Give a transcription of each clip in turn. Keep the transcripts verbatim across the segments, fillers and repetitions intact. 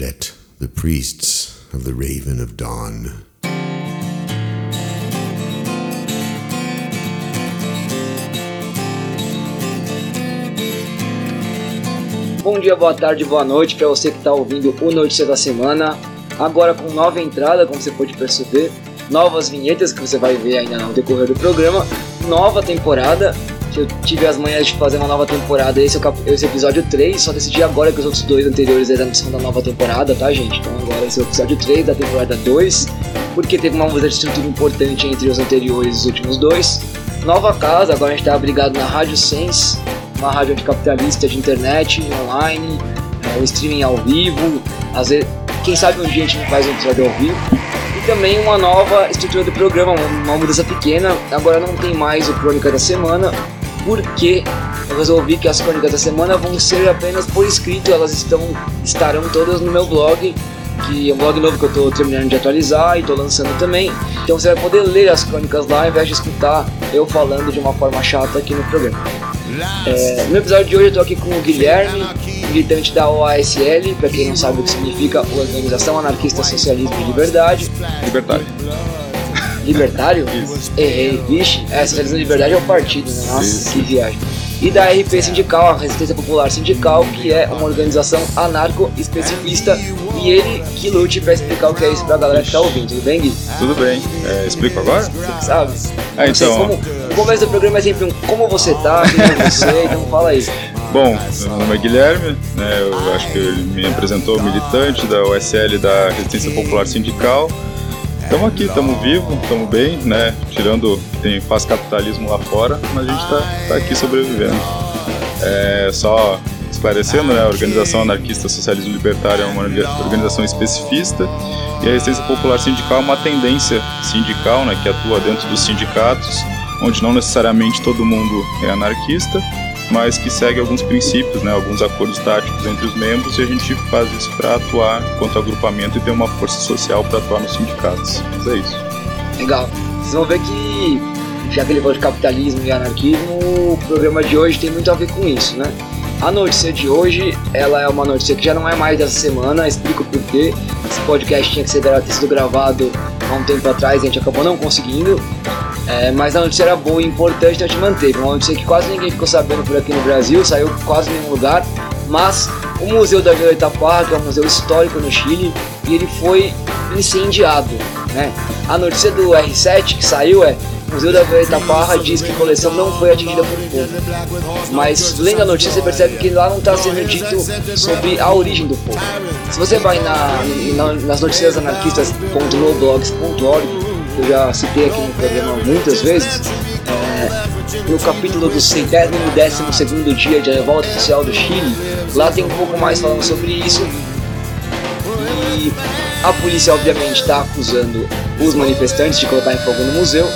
Let the priests of the Raven of Dawn. Bom dia, boa tarde, boa noite para você que está ouvindo o Notícia da Semana, agora com nova entrada, como você pode perceber, novas vinhetas que você vai ver ainda no decorrer do programa, nova temporada, que eu tive as manhas de fazer uma nova temporada, esse é o cap... esse episódio três, só decidi agora que os outros dois anteriores eram da nova temporada, tá, gente? Então agora esse é o episódio três da temporada dois, porque teve uma mudança de estrutura importante entre os anteriores e os últimos dois. Nova casa, agora a gente está abrigado na Rádio Sense, uma rádio anticapitalista de internet, online, é, o streaming ao vivo, às vezes, quem sabe um dia a gente não faz um episódio ao vivo. E também uma nova estrutura do programa, uma mudança pequena, agora não tem mais o Crônica da Semana, porque eu resolvi que as crônicas da semana vão ser apenas por escrito, elas estão, estarão todas no meu blog, que é um blog novo que eu estou terminando de atualizar e estou lançando também, então você vai poder ler as crônicas lá, ao invés de escutar eu falando de uma forma chata aqui no programa. É, no episódio de hoje eu estou aqui com o Guilherme, militante da O A S L, para quem não sabe o que significa, Organização Anarquista Socialismo e Liberdade. Libertário. Libertário? Isso. Errei, vixe, é, Socialismo e Liberdade é o partido, né? Nossa, isso. Que viagem. E da R P Sindical, a Resistência Popular Sindical, que é uma organização anarco-especifista, e ele que lute para explicar o que é isso pra galera que tá ouvindo, tudo bem, Gui? Tudo bem, é, explico agora? Você sabe? Ah, então... Como, o começo do programa é sempre um como você tá, quem é você, então fala aí. Bom, meu nome é Guilherme, né, eu acho que ele me apresentou, militante da O S L da Resistência Popular Sindical. Estamos aqui, estamos vivos, estamos bem, né? Tirando tem faz capitalismo lá fora, mas a gente está tá aqui sobrevivendo. É, só esclarecendo, né? A Organização Anarquista Socialismo Libertário é uma organização especificista e a Resistência Popular Sindical é uma tendência sindical, né? Que atua dentro dos sindicatos, onde não necessariamente todo mundo é anarquista, mas que segue alguns princípios, né? Alguns acordos táticos entre os membros, e a gente faz isso para atuar contra o agrupamento e ter uma força social para atuar nos sindicatos. Mas é isso. Legal. Vocês vão ver que, já que ele falou de capitalismo e anarquismo, o programa de hoje tem muito a ver com isso, né? A notícia de hoje, ela é uma notícia que já não é mais dessa semana, explico por quê. Esse podcast tinha que ser, ter sido gravado há um tempo atrás e a gente acabou não conseguindo. É, mas a notícia era boa e importante, então a gente manteve. Uma notícia que quase ninguém ficou sabendo por aqui no Brasil, saiu quase em nenhum lugar. Mas o Museu da Vila Itaparra, que é um museu histórico no Chile, e ele foi incendiado, né? A notícia do R sete que saiu é: o Museu da Vila Itaparra diz que a coleção não foi atingida por fogo. Mas lendo a notícia você percebe que lá não está sendo dito sobre a origem do fogo. Se você vai na, na, nas noticiaras anarquistas ponto roblogs ponto org, eu já citei aqui no programa muitas vezes, é, no capítulo do centésimo décimo segundo dia de Revolta Social do Chile, lá tem um pouco mais falando sobre isso, e a polícia obviamente está acusando os manifestantes de colocar em fogo no museu,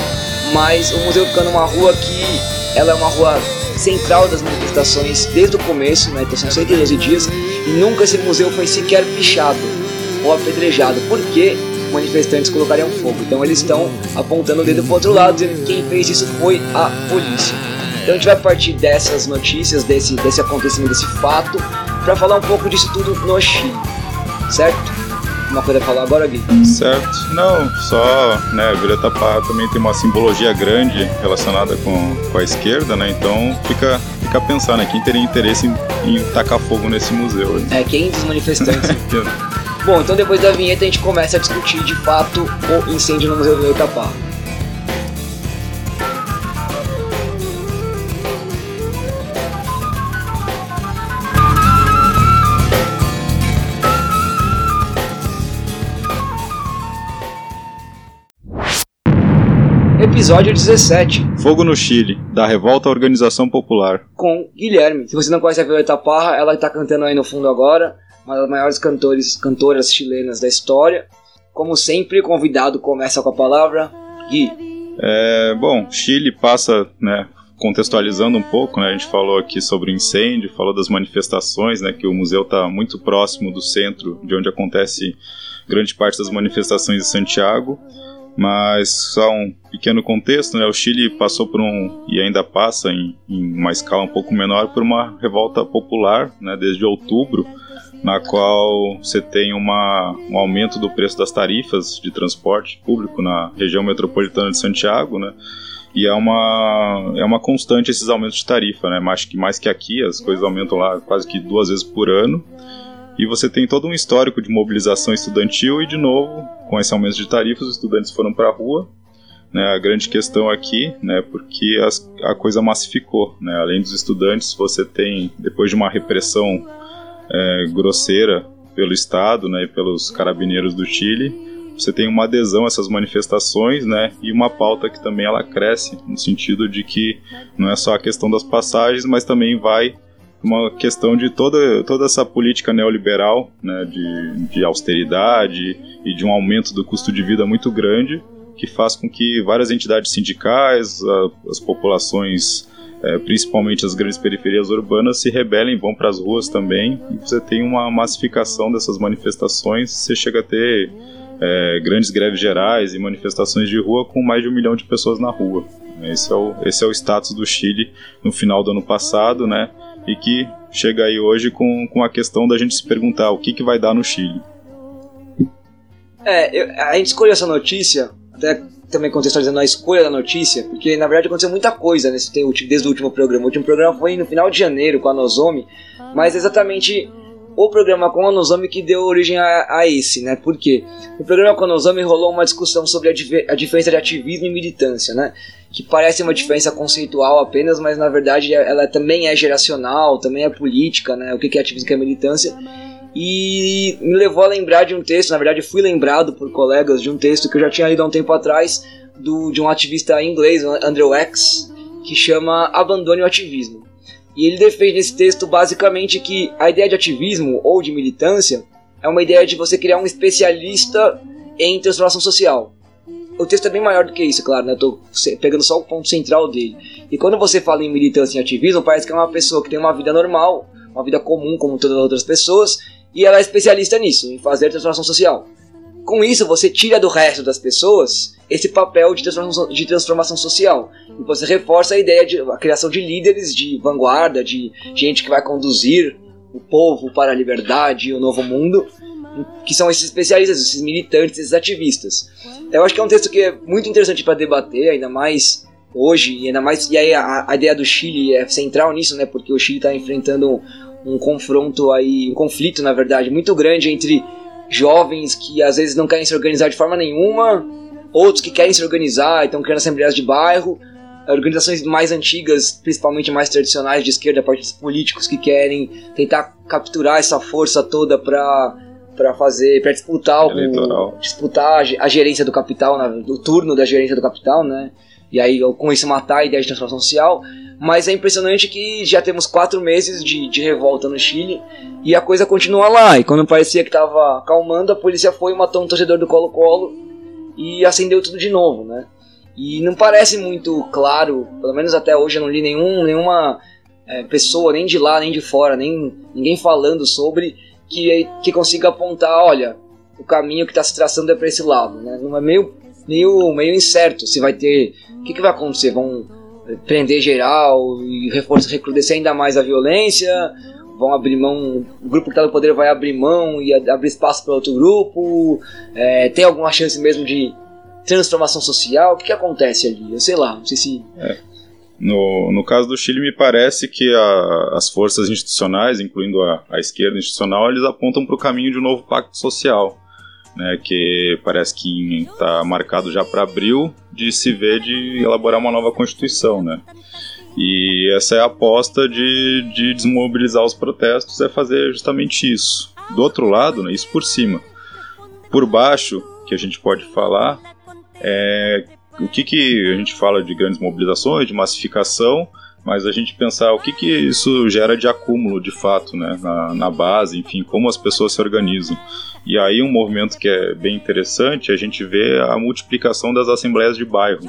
mas o museu fica numa rua que ela é uma rua central das manifestações desde o começo, né, então são cento e doze dias, e nunca esse museu foi sequer pichado ou apedrejado, porque manifestantes colocariam fogo. Então eles estão apontando o dedo para o outro lado, dizendo que quem fez isso foi a polícia. Então a gente vai partir dessas notícias, desse, desse acontecimento, desse fato, para falar um pouco disso tudo no Chile, certo? Uma coisa a falar agora, Gui? Certo. Não, só, né, Violeta Parra também tem uma simbologia grande relacionada com, com a esquerda, né, então fica, fica a pensar, né, quem teria interesse em, em tacar fogo nesse museu. Né? É, quem dos manifestantes. Bom, então depois da vinheta a gente começa a discutir de fato o incêndio no Museu da Vila Itaparra. Episódio dezessete. Fogo no Chile, da Revolta à Organização Popular. Com Guilherme. Se você não conhece a Vila Itaparra, ela está cantando aí no fundo agora. Uma das maiores cantores, cantoras chilenas da história. Como sempre, o convidado começa com a palavra, Gui. É, bom, Chile passa, né, contextualizando um pouco, né, a gente falou aqui sobre o incêndio, falou das manifestações, né, que o museu está muito próximo do centro, de onde acontece grande parte das manifestações de Santiago. Mas só um pequeno contexto, né? O Chile passou por um, e ainda passa em, em uma escala um pouco menor, por uma revolta popular, né, desde outubro, na qual você tem uma, um aumento do preço das tarifas de transporte público na região metropolitana de Santiago, né? E é uma, é uma constante esses aumentos de tarifa, né? Mais que, mais que aqui, as coisas aumentam lá quase que duas vezes por ano. E você tem todo um histórico de mobilização estudantil e, de novo, com esse aumento de tarifas, os estudantes foram para a rua. Né? A grande questão aqui, né, porque as, a coisa massificou. Né? Além dos estudantes, você tem, depois de uma repressão é, grosseira pelo Estado, né, e pelos carabineiros do Chile, você tem uma adesão a essas manifestações, né, e uma pauta que também ela cresce, no sentido de que não é só a questão das passagens, mas também vai uma questão de toda, toda essa política neoliberal, né, de, de austeridade e de um aumento do custo de vida muito grande, que faz com que várias entidades sindicais, a, as populações, é, principalmente as grandes periferias urbanas, se rebelem, vão para as ruas também, e você tem uma massificação dessas manifestações, você chega a ter... É, grandes greves gerais e manifestações de rua com mais de um milhão de pessoas na rua. Esse é o, esse é o status do Chile no final do ano passado, né? E que chega aí hoje com, com a questão da gente se perguntar o que, que vai dar no Chile. É, eu, a gente escolheu essa notícia, até também contextualizando a escolha da notícia, porque na verdade aconteceu muita coisa nesse, desde o último programa. O último programa foi no final de janeiro com a Nozomi, mas exatamente... o programa com a Nozomi que deu origem a, a esse, né? Por quê? No programa com a Nozomi rolou uma discussão sobre a, diver, a diferença de ativismo e militância, né? Que parece uma diferença conceitual apenas, mas na verdade ela também é geracional, também é política, né? O que é ativismo e o que é militância. E me levou a lembrar de um texto, na verdade fui lembrado por colegas de um texto que eu já tinha lido há um tempo atrás, do, de um ativista inglês, Andrew X, que chama Abandone o Ativismo. E ele defende nesse texto basicamente que a ideia de ativismo ou de militância é uma ideia de você criar um especialista em transformação social. O texto é bem maior do que isso, claro, né? Eu tô pegando só o ponto central dele. E quando você fala em militância e ativismo, parece que é uma pessoa que tem uma vida normal, uma vida comum como todas as outras pessoas, e ela é especialista nisso, em fazer transformação social. Com isso, você tira do resto das pessoas esse papel de transformação, de transformação social. E você reforça a ideia de a criação de líderes de vanguarda, de gente que vai conduzir o povo para a liberdade e o novo mundo, que são esses especialistas, esses militantes, esses ativistas. Eu acho que é um texto que é muito interessante para debater, ainda mais hoje, e ainda mais e aí a, a ideia do Chile é central nisso, né? Porque o Chile está enfrentando um, um confronto aí, um conflito, na verdade, muito grande entre jovens que às vezes não querem se organizar de forma nenhuma, outros que querem se organizar e estão criando assembleias de bairro, organizações mais antigas, principalmente mais tradicionais de esquerda, partidos políticos que querem tentar capturar essa força toda para para fazer, para disputar o, disputar a gerência do capital, o turno da gerência do capital, né? E aí com isso matar a ideia de transformação social. Mas é impressionante que já temos quatro meses de, de revolta no Chile e a coisa continua lá. E quando parecia que estava acalmando, a polícia foi e matou um torcedor do Colo-Colo e acendeu tudo de novo, né? E não parece muito claro, pelo menos até hoje eu não li nenhum, nenhuma é, pessoa, nem de lá, nem de fora, nem ninguém falando sobre, que, que consiga apontar, olha, o caminho que está se traçando é para esse lado, né? Não é meio, meio, meio incerto se vai ter... O que, que vai acontecer? Vão... prender geral e reforçar, recrudescer ainda mais a violência, vão abrir mão, o grupo que está no poder vai abrir mão e abrir espaço para outro grupo, é, tem alguma chance mesmo de transformação social? O que, que acontece ali? Eu sei lá, não sei se... É. No, no caso do Chile, me parece que a, as forças institucionais, incluindo a, a esquerda institucional, eles apontam para o caminho de um novo pacto social, né, que parece que está marcado já para abril, de se ver de elaborar uma nova Constituição, né? E essa é a aposta de, de desmobilizar os protestos, é fazer justamente isso. Do outro lado, né, isso por cima. Por baixo, que a gente pode falar, é, o que, que a gente fala de grandes mobilizações, de massificação, mas a gente pensar o que, que isso gera de acúmulo, de fato, né, na, na base, enfim, como as pessoas se organizam. E aí um movimento que é bem interessante, a gente vê a multiplicação das assembleias de bairro.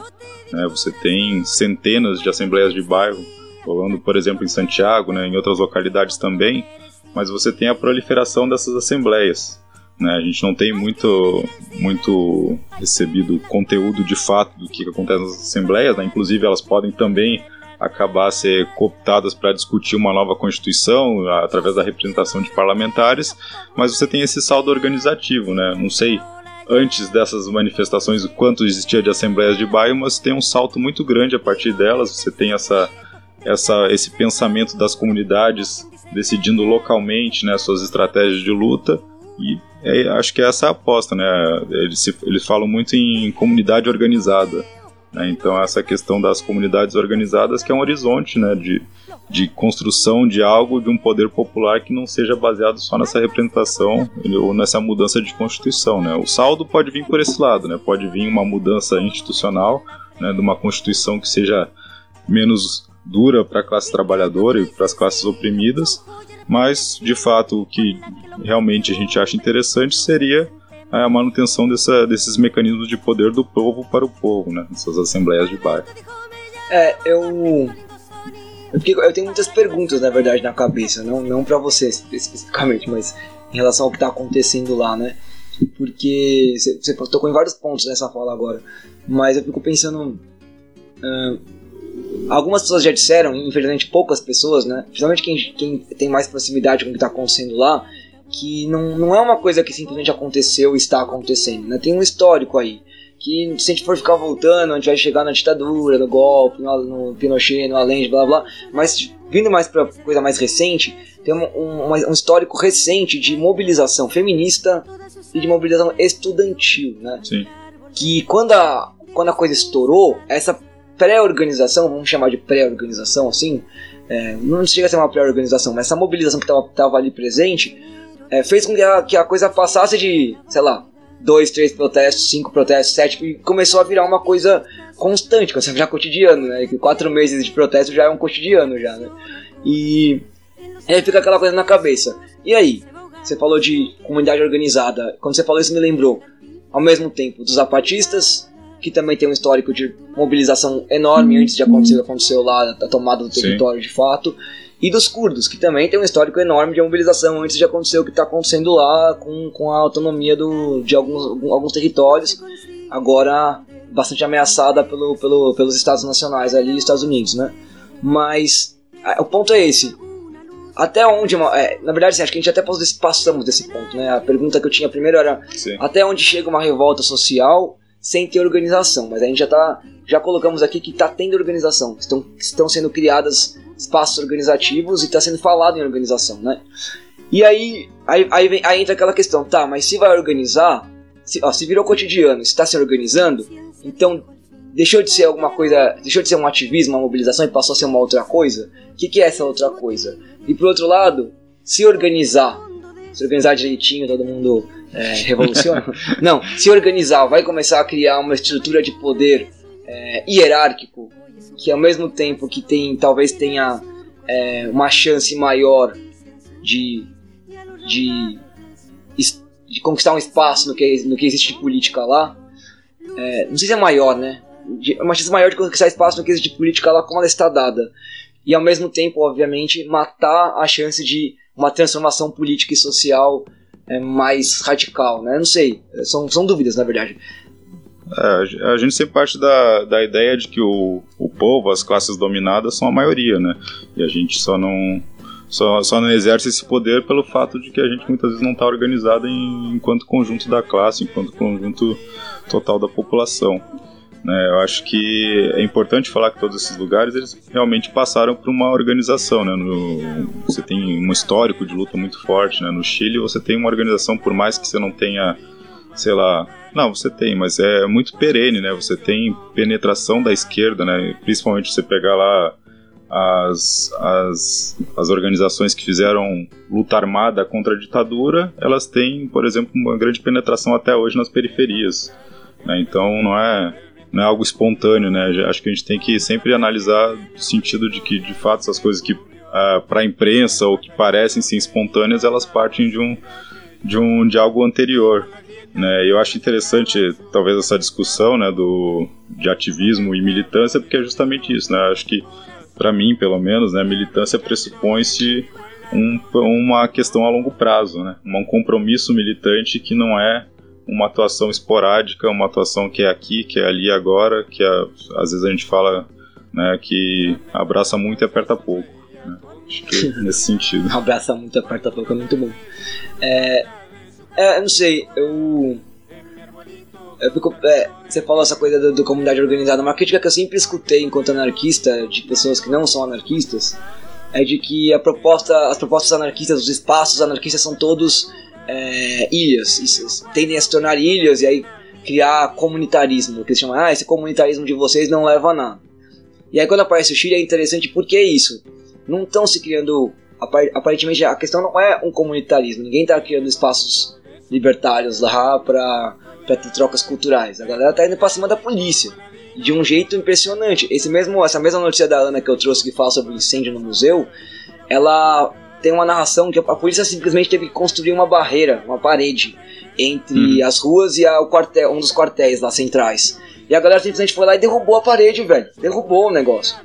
Né? Você tem centenas de assembleias de bairro, falando, por exemplo, em Santiago, né, em outras localidades também, mas você tem a proliferação dessas assembleias. Né? A gente não tem muito, muito recebido conteúdo de fato do que acontece nas assembleias, né? Inclusive elas podem também acabar ser cooptadas para discutir uma nova Constituição através da representação de parlamentares, mas você tem esse saldo organizativo, né? Não sei, antes dessas manifestações, o quanto existia de assembleias de bairro, mas tem um salto muito grande a partir delas, você tem essa, essa, esse pensamento das comunidades decidindo localmente, né, suas estratégias de luta, e é, acho que essa é a aposta, né? Eles, se, eles falam muito em comunidade organizada, né? Então essa questão das comunidades organizadas que é um horizonte, né, de, de construção de algo, de um poder popular que não seja baseado só nessa representação ou nessa mudança de constituição, né? O saldo pode vir por esse lado, né? Pode vir uma mudança institucional, né, de uma constituição que seja menos dura para a classe trabalhadora e para as classes oprimidas, mas de fato o que realmente a gente acha interessante seria a manutenção dessa, desses mecanismos de poder do povo para o povo, né? Essas assembleias de bairro. É, eu... eu tenho muitas perguntas, na verdade, na cabeça, não, não para você especificamente, mas em relação ao que está acontecendo lá, né? Porque você tocou em vários pontos nessa fala agora, mas eu fico pensando... Uh, Algumas pessoas já disseram, infelizmente poucas pessoas, né? Principalmente quem, quem tem mais proximidade com o que está acontecendo lá, que não, não é uma coisa que simplesmente aconteceu e está acontecendo, né? Tem um histórico aí, que se a gente for ficar voltando, a gente vai chegar na ditadura, no golpe, no, no Pinochet, no Allende, blá blá, mas vindo mais para coisa mais recente, tem um, um, um histórico recente de mobilização feminista e de mobilização estudantil, né? Sim. Que quando a, quando a coisa estourou, essa pré-organização, vamos chamar de pré-organização assim, é, não chega a ser uma pré-organização, mas essa mobilização que estava ali presente, é, fez com que a, que a coisa passasse de, sei lá, dois, três protestos, cinco protestos, sete, e começou a virar uma coisa constante, coisa já cotidiano, né, que quatro meses de protesto já é um cotidiano já, né, e, e aí fica aquela coisa na cabeça. E aí, você falou de comunidade organizada, quando você falou isso me lembrou, ao mesmo tempo, dos zapatistas, que também tem um histórico de mobilização enorme antes de acontecer o que aconteceu lá, a tomada do território. Sim. De fato, e dos curdos, que também tem um histórico enorme de mobilização antes de acontecer o que está acontecendo lá com, com a autonomia do, de alguns, alguns territórios, agora bastante ameaçada pelo, pelo, pelos estados nacionais ali, Estados Unidos, né? Mas o ponto é esse. Até onde, uma, é, na verdade, assim, acho que a gente até passamos desse ponto, né? A pergunta que eu tinha primeiro era, sim, até onde chega uma revolta social sem ter organização, mas a gente já tá, já colocamos aqui que está tendo organização, estão, estão sendo criados espaços organizativos e está sendo falado em organização, né? E aí, aí, aí, vem, aí entra aquela questão, tá, mas se vai organizar, se, ó, se virou cotidiano, se está se organizando, então deixou de ser alguma coisa, deixou de ser um ativismo, uma mobilização e passou a ser uma outra coisa? O que, que é essa outra coisa? E por outro lado, se organizar, se organizar direitinho, todo mundo... É, revoluciona? Não, se organizar vai começar a criar uma estrutura de poder é, hierárquico que ao mesmo tempo que tem, talvez tenha é, uma chance maior de, de, de conquistar um espaço no que, no que existe de política lá, é, não sei se é maior, né? De, uma chance maior de conquistar espaço no que existe de política lá como ela está dada, e ao mesmo tempo, obviamente, matar a chance de uma transformação política e social é mais radical, né? Não sei, são, são dúvidas, na verdade. É, a gente sempre parte da, da ideia de que o, o povo, as classes dominadas, são a maioria, né? E a gente só não, só, só não exerce esse poder pelo fato de que a gente muitas vezes não está organizado em, enquanto conjunto da classe, enquanto conjunto total da população, né? Eu acho que é importante falar que todos esses lugares eles realmente passaram por uma organização, né? No, você tem um histórico de luta muito forte, né? No Chile você tem uma organização, por mais que você não tenha, sei lá, não, você tem, mas é muito perene, né? Você tem penetração da esquerda, né? Principalmente você pegar lá as, as, as organizações que fizeram luta armada contra a ditadura, elas têm, por exemplo, uma grande penetração até hoje nas periferias, né? Então não é... não é algo espontâneo, né? Acho que a gente tem que sempre analisar no sentido de que, de fato, essas coisas que ah, para a imprensa ou que parecem ser espontâneas, elas partem de, um, de, um, de algo anterior, né? E eu acho interessante, talvez, essa discussão, né, do, de ativismo e militância, porque é justamente isso, né? Acho que, para mim, pelo menos, né, militância pressupõe-se um, uma questão a longo prazo, né? Um compromisso militante que não é uma atuação esporádica, uma atuação que é aqui, que é ali agora, que é, às vezes a gente fala né, que abraça muito e aperta pouco, né? Acho que nesse sentido. Abraça muito e aperta pouco é muito bom. É, é, eu não sei, eu... Eu fico, é, você falou essa coisa do, do comunidade organizada. Uma crítica que eu sempre escutei enquanto anarquista, de pessoas que não são anarquistas, é de que a proposta, as propostas anarquistas, os espaços anarquistas são todos é, ilhas, tendem a se tornar ilhas e aí criar comunitarismo, que eles chamam, ah, esse comunitarismo de vocês não leva a nada. E aí quando aparece o Chile é interessante porque é isso, não estão se criando, aparentemente a questão não é um comunitarismo, ninguém está criando espaços libertários lá para ter trocas culturais, a galera está indo para cima da polícia. De um jeito impressionante. Esse mesmo, essa mesma notícia da Ana que eu trouxe que fala sobre o incêndio no museu, ela tem uma narração que a polícia simplesmente teve que construir uma barreira, uma parede, entre hum. as ruas e a, o quartel, um dos quartéis lá centrais. E a galera simplesmente foi lá e derrubou a parede, velho. Derrubou o negócio.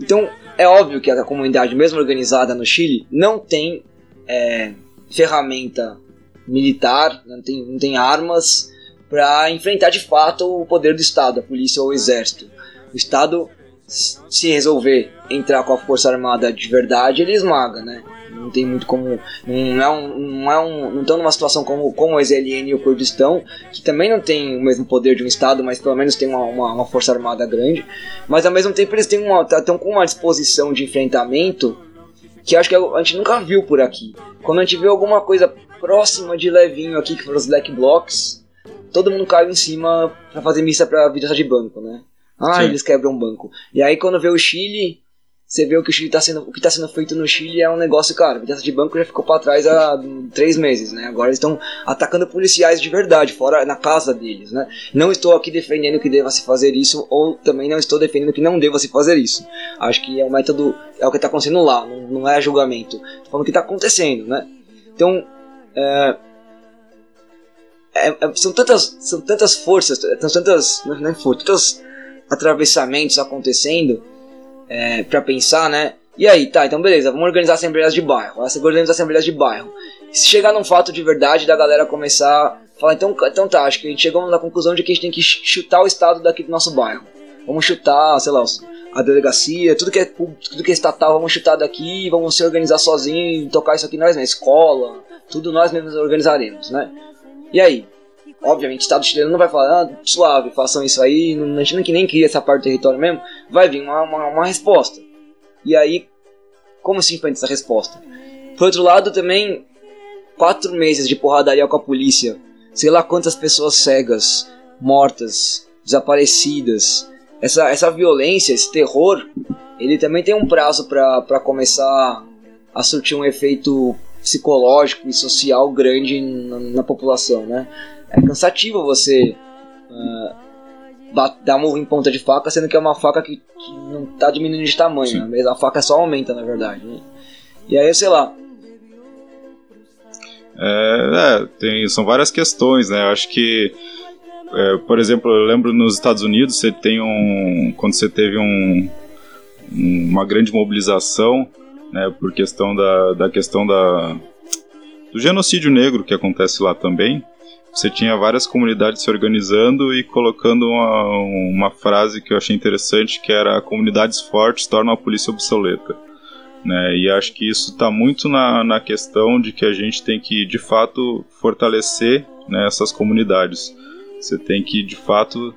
Então, é óbvio que a comunidade, mesmo organizada no Chile, não tem é, ferramenta militar, não tem, não tem armas... para enfrentar de fato o poder do Estado, a polícia ou o exército. O Estado, se resolver entrar com a força armada de verdade, ele esmaga, né? Não tem muito como... Não é um, não é um, não estão numa situação como, como o E Z L N e o Kurdistão, que também não tem o mesmo poder de um Estado, mas pelo menos tem uma, uma, uma força armada grande. Mas ao mesmo tempo eles têm uma, estão com uma disposição de enfrentamento que acho que a gente nunca viu por aqui. Quando a gente vê alguma coisa próxima de levinho aqui, que foram os Black Blocs, todo mundo caiu em cima pra fazer missa pra vidraça de banco, né? Ah, sim. Eles quebram um banco. E aí quando vê o Chile, você vê o que o Chile tá sendo, o que tá sendo feito no Chile é um negócio, cara, vidraça de banco já ficou pra trás há três meses, né? Agora eles estão atacando policiais de verdade, fora na casa deles, né? Não estou aqui defendendo que deva se fazer isso, ou também não estou defendendo que não deva se fazer isso. Acho que é um método, é o que tá acontecendo lá, não, não é julgamento. Tô falando o que tá acontecendo, né? Então, é... É, é, são, tantas, são tantas forças, são tantas, não é força, tantos atravessamentos acontecendo é, pra pensar, né? E aí, tá, então beleza, vamos organizar assembleias de bairro. Organizamos assembleias de bairro. Se chegar num fato de verdade da galera começar a falar, então, então tá, acho que a gente chegou na conclusão de que a gente tem que chutar o Estado daqui do nosso bairro. Vamos chutar, sei lá, a delegacia, tudo que é público, tudo que é estatal, vamos chutar daqui, vamos se organizar sozinho, tocar isso aqui nós, na escola, tudo nós mesmos organizaremos, né? E aí? Obviamente o Estado chileno não vai falar, ah, suave, façam isso aí, não, a gente nem queria essa parte do território mesmo. Vai vir uma, uma, uma resposta. E aí, como se enfrenta essa resposta? Por outro lado também, quatro meses de porradaria com a polícia, sei lá quantas pessoas cegas, mortas, desaparecidas. Essa, essa violência, esse terror, ele também tem um prazo pra, pra começar a surtir um efeito... psicológico e social grande na, na população, né? É cansativo você uh, bat, dar murro em ponta de faca, sendo que é uma faca que, que não tá diminuindo de tamanho, né? A faca só aumenta, na verdade, né? E aí, sei lá. É, é, tem, são várias questões, né? Eu acho que, é, por exemplo, eu lembro nos Estados Unidos, você tem um, quando você teve um, uma grande mobilização, né, por questão da, da questão da, do genocídio negro que acontece lá também, você tinha várias comunidades se organizando e colocando uma, uma frase que eu achei interessante, que era: comunidades fortes tornam a polícia obsoleta, né? E acho que isso está muito na, na questão de que a gente tem que de fato fortalecer, né, essas comunidades. Você tem que de fato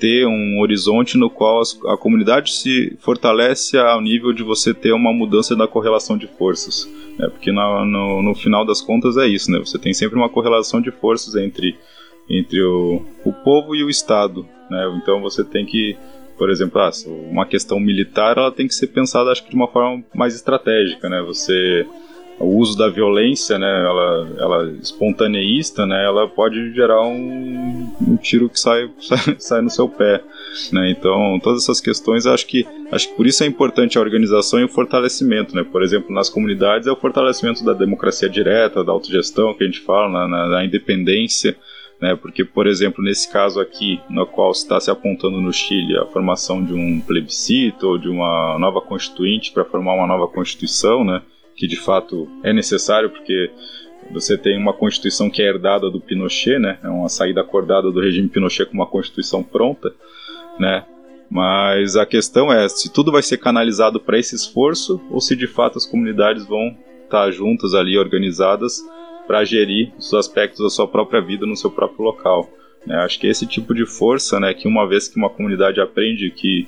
ter um horizonte no qual a comunidade se fortalece ao nível de você ter uma mudança na correlação de forças, né? Porque no, no, no final das contas é isso, né? Você tem sempre uma correlação de forças entre, entre o, o povo e o Estado, né? Então você tem que, por exemplo, ah, uma questão militar, ela tem que ser pensada, acho que de uma forma mais estratégica, né? Você... O uso da violência, né, ela, ela espontaneísta, né, ela pode gerar um, um tiro que sai, sai, sai no seu pé, né? Então, todas essas questões, acho que, acho que por isso é importante a organização e o fortalecimento, né? Por exemplo, nas comunidades é o fortalecimento da democracia direta, da autogestão, que a gente fala, na, na, na independência, né? Porque, por exemplo, nesse caso aqui, no qual está se apontando no Chile a formação de um plebiscito ou de uma nova constituinte para formar uma nova constituição, né? Que de fato é necessário, porque você tem uma constituição que é herdada do Pinochet, né? É uma saída acordada do regime Pinochet com uma constituição pronta, né? Mas a questão é se tudo vai ser canalizado para esse esforço ou se de fato as comunidades vão estar juntas ali, organizadas, para gerir os aspectos da sua própria vida no seu próprio local. Né? Acho que esse tipo de força, né, que uma vez que uma comunidade aprende que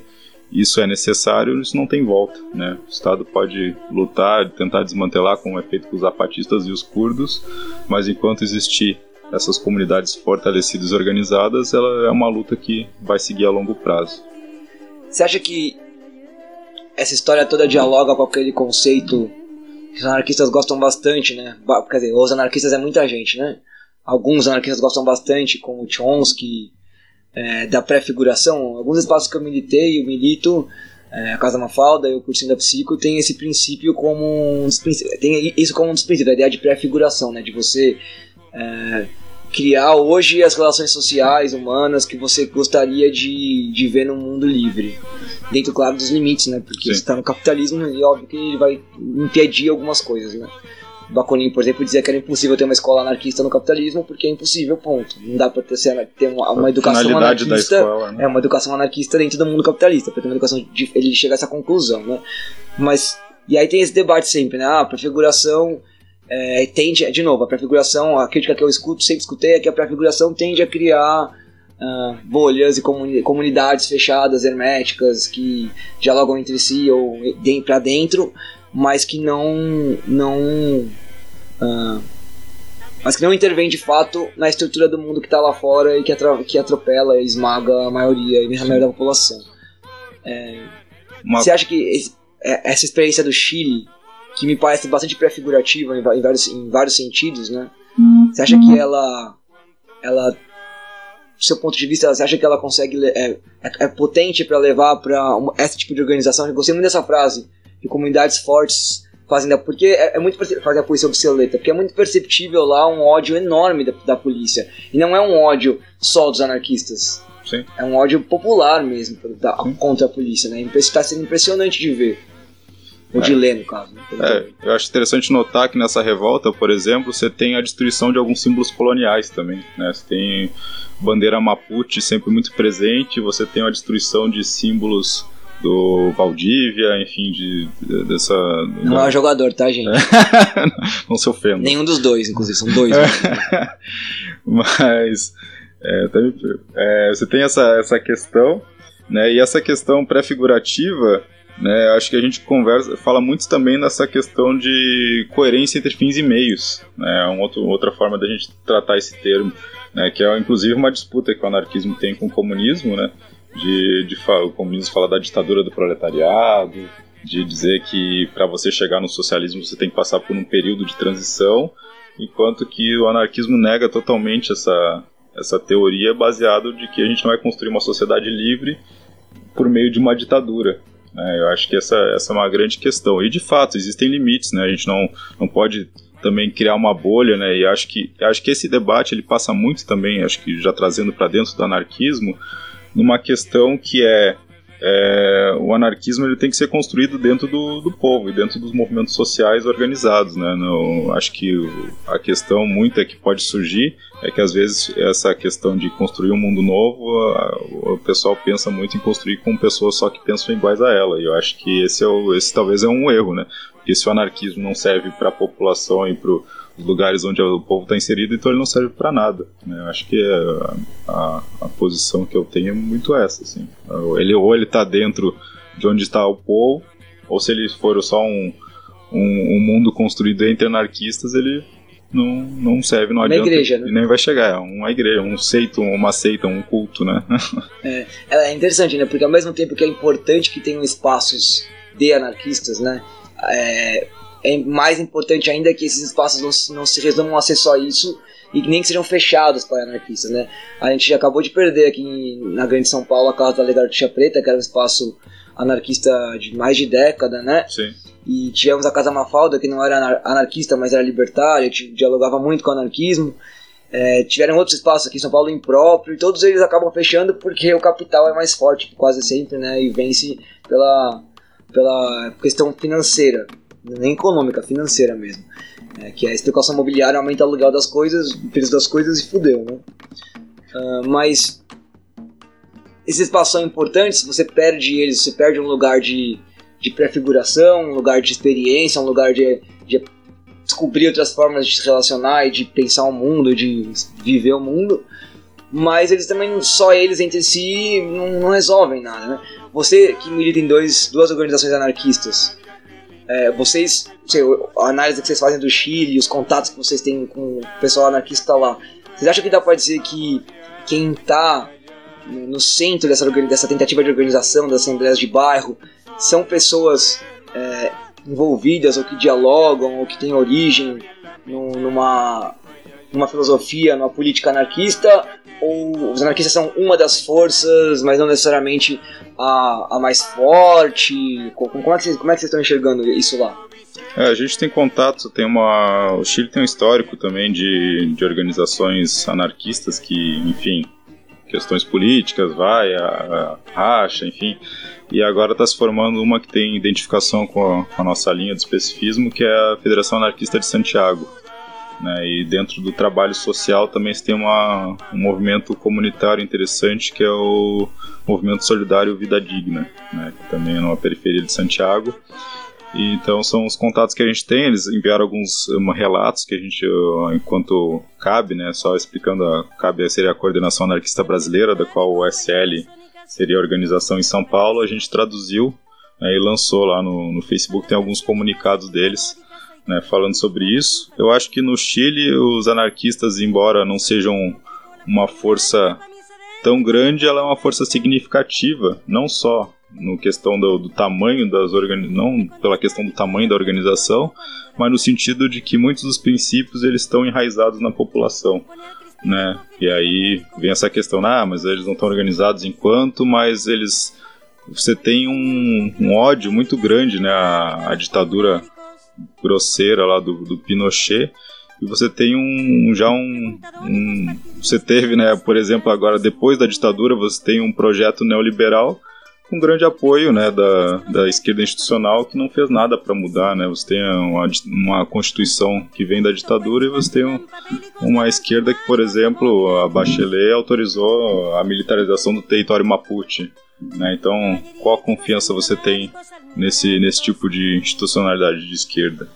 isso é necessário, isso não tem volta. Né? O Estado pode lutar, tentar desmantelar, como é feito com os zapatistas e os curdos, mas enquanto existir essas comunidades fortalecidas e organizadas, ela é uma luta que vai seguir a longo prazo. Você acha que essa história toda dialoga com aquele conceito que os anarquistas gostam bastante, né? Quer dizer, os anarquistas é muita gente, né? Alguns anarquistas gostam bastante, como Chomsky, é, da pré-figuração. Alguns espaços que eu militei, eu milito, é, a Casa Mafalda e o cursinho da Psico, tem esse princípio como um dos princípios, tem isso como um dos princípios, a ideia de pré-figuração, né? De você é, criar hoje as relações sociais, humanas, que você gostaria de, de ver num mundo livre. Dentro, claro, dos limites, né? Porque Sim. Você está no capitalismo e óbvio que ele vai impedir algumas coisas, né? O Bakunin, por exemplo, dizia que era impossível ter uma escola anarquista no capitalismo porque é impossível, ponto. Não dá para ter, ter uma, uma educação anarquista. Da escola, né? É uma educação anarquista dentro do mundo capitalista. Para ter uma educação, ele chega a essa conclusão, né? Mas, e aí tem esse debate sempre, né? Ah, a prefiguração é, tende, de novo, a prefiguração, a crítica que eu escuto, sempre escutei, é que a prefiguração tende a criar Uh, bolhas e comuni- comunidades fechadas, herméticas, que dialogam entre si ou de- para dentro, mas que não, não uh, mas que não intervém de fato na estrutura do mundo que está lá fora e que, atra- que atropela e esmaga a maioria, a maioria da população. É, Uma... Você acha que esse, essa experiência do Chile, que me parece bastante prefigurativa em, em, vários, em vários sentidos, né? Você acha que ela ela do seu ponto de vista, você acha que ela consegue é, é potente para levar para um, esse tipo de organização? Eu gostei muito dessa frase, de comunidades fortes fazem, porque é, é muito fazer a polícia obsoleta, porque é muito perceptível lá um ódio enorme da, da polícia, e não é um ódio só dos anarquistas. Sim. É um ódio popular mesmo da, contra a polícia, né? Está sendo impressionante de ver. Ou é. de ler, no caso. Né? É, eu acho interessante notar que nessa revolta, por exemplo, você tem a destruição de alguns símbolos coloniais também. Né? Você tem bandeira Mapuche sempre muito presente, você tem a destruição de símbolos do Valdívia, enfim, de, de, dessa... Não da... é o jogador, tá, gente? Não se ofenda. Nenhum dos dois, inclusive, são dois. Mas é, é, você tem essa, essa questão, né? E essa questão pré-figurativa, né, acho que a gente conversa, fala muito também nessa questão de coerência entre fins e meios, né, uma outra forma da gente tratar esse termo, né, que é inclusive uma disputa que o anarquismo tem com o comunismo, né, de, de, o comunismo fala da ditadura do proletariado, de dizer que para você chegar no socialismo você tem que passar por um período de transição, enquanto que o anarquismo nega totalmente essa, essa teoria, baseado de que a gente não vai construir uma sociedade livre por meio de uma ditadura. É, eu acho que essa, essa é uma grande questão. E de fato, existem limites, né? A gente não, não pode também criar uma bolha, né? E acho que, acho que esse debate ele passa muito também, acho que já trazendo para dentro do anarquismo, numa questão que é, é o anarquismo ele tem que ser construído dentro do, do povo e dentro dos movimentos sociais organizados, né? Não, acho que a questão muita que pode surgir é que às vezes essa questão de construir um mundo novo, a, o pessoal pensa muito em construir com pessoas só que pensam iguais a ela, e eu acho que esse, é o, esse talvez é um erro, né? Porque se o anarquismo não serve para a população e para os lugares onde o povo está inserido, então ele não serve para nada, né? Eu acho que a, a, a posição que eu tenho é muito essa, assim. Ele, ou ele está dentro de onde está o povo, ou se ele for só um, um, um mundo construído entre anarquistas, ele... Não, não serve, não adianta. Uma igreja, né? E nem vai chegar, é uma igreja, um seito, uma seita, um culto, né? É, é interessante, né? Porque ao mesmo tempo que é importante que tenham espaços de anarquistas, né? É, é mais importante ainda que esses espaços não se, não se resumam a ser só isso e nem que sejam fechados para anarquistas, né? A gente já acabou de perder aqui na Grande São Paulo a Casa da Lagartixa Preta, que era um espaço anarquista de mais de década, né? Sim. E tivemos a Casa Mafalda, que não era anarquista, mas era libertária, dialogava muito com o anarquismo. É, tiveram outros espaços aqui em São Paulo impróprio, e todos eles acabam fechando porque o capital é mais forte quase sempre, né? E vence pela, pela questão financeira, nem econômica, financeira mesmo. É, que a especulação imobiliária aumenta o aluguel das coisas, o preço das coisas e fudeu, né? Uh, mas... esses espaços são importantes, você perde eles, você perde um lugar de, de prefiguração, um lugar de experiência, um lugar de, de descobrir outras formas de se relacionar e de pensar o mundo, de viver o mundo, mas eles também, só eles entre si, não, não resolvem nada, né? Você que milita em dois, duas organizações anarquistas, é, vocês, sei, a análise que vocês fazem do Chile, os contatos que vocês têm com o pessoal anarquista lá, vocês acham que dá pra dizer que quem tá no centro dessa, dessa tentativa de organização das assembleias de bairro são pessoas é, envolvidas ou que dialogam ou que têm origem no, numa, numa filosofia, numa política anarquista? Ou os anarquistas são uma das forças, mas não necessariamente a, a mais forte? Como é, que vocês, como é que vocês estão enxergando isso lá? É, a gente tem contato, tem uma, o Chile tem um histórico também de, de organizações anarquistas que, enfim, questões políticas, vai, a, a racha, enfim, e agora está se formando uma que tem identificação com a, com a nossa linha de especifismo, que é a Federação Anarquista de Santiago, né? E dentro do trabalho social também se tem uma, um movimento comunitário interessante, que é o Movimento Solidário Vida Digna, né? Que também é numa periferia de Santiago. E então são os contatos que a gente tem. Eles enviaram alguns um, relatos que a gente, uh, enquanto Cabe, né, só explicando, a Cabe seria a Coordenação Anarquista Brasileira, da qual o O A S L seria a organização em São Paulo, a gente traduziu, né, e lançou lá no, no Facebook, tem alguns comunicados deles, né, falando sobre isso. Eu acho que no Chile os anarquistas, embora não sejam uma força tão grande, ela é uma força significativa, não só no questão do, do tamanho das organizações, não pela questão do tamanho da organização, mas no sentido de que muitos dos princípios eles estão enraizados na população, né? E aí vem essa questão, ah, mas eles não estão organizados enquanto, mas eles, você tem um, um ódio muito grande, né? A, a ditadura grosseira lá do, do Pinochet. E você tem um, já um, um... Você teve, né, por exemplo, agora, depois da ditadura, você tem um projeto neoliberal com grande apoio, né, da, da esquerda institucional, que não fez nada para mudar, né? Você tem uma, uma constituição que vem da ditadura e você tem um, uma esquerda que, por exemplo, a Bachelet autorizou a militarização do território Mapuche, né? Então, qual a confiança você tem nesse, nesse tipo de institucionalidade de esquerda?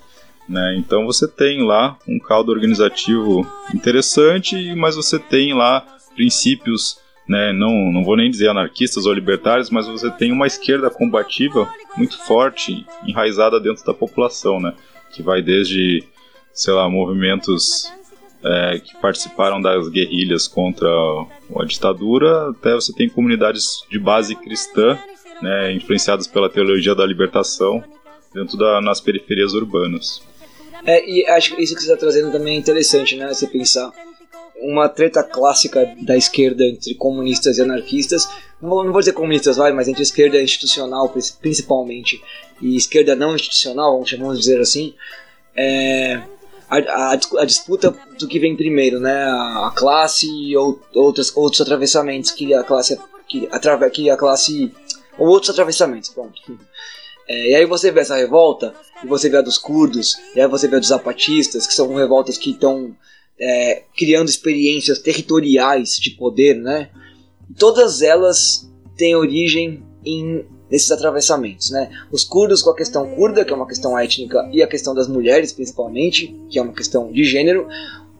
Né? Então você tem lá um caldo organizativo interessante, mas você tem lá princípios, né? não, não vou nem dizer anarquistas ou libertários, mas você tem uma esquerda combativa muito forte, enraizada dentro da população, né? Que vai desde, sei lá, movimentos é, que participaram das guerrilhas contra a ditadura, até você tem comunidades de base cristã, né? Influenciadas pela teologia da libertação dentro da, nas periferias urbanas. É, e acho que isso que você está trazendo também é interessante, né? Você pensar uma treta clássica da esquerda entre comunistas e anarquistas, não vou, não vou dizer comunistas, vai, mas entre esquerda institucional, principalmente, e esquerda não institucional, vamos dizer assim, é a, a, a disputa do que vem primeiro, né? A, a classe e ou, outras, outros atravessamentos que a classe... Que, atrave, que a classe ou outros atravessamentos, pronto. É, e aí você vê essa revolta, e você vê a dos curdos, e aí você vê a dos zapatistas, que são revoltas que estão é, criando experiências territoriais de poder, né? Todas elas têm origem em esses atravessamentos, né? Os curdos com a questão curda, que é uma questão étnica, e a questão das mulheres, principalmente, que é uma questão de gênero.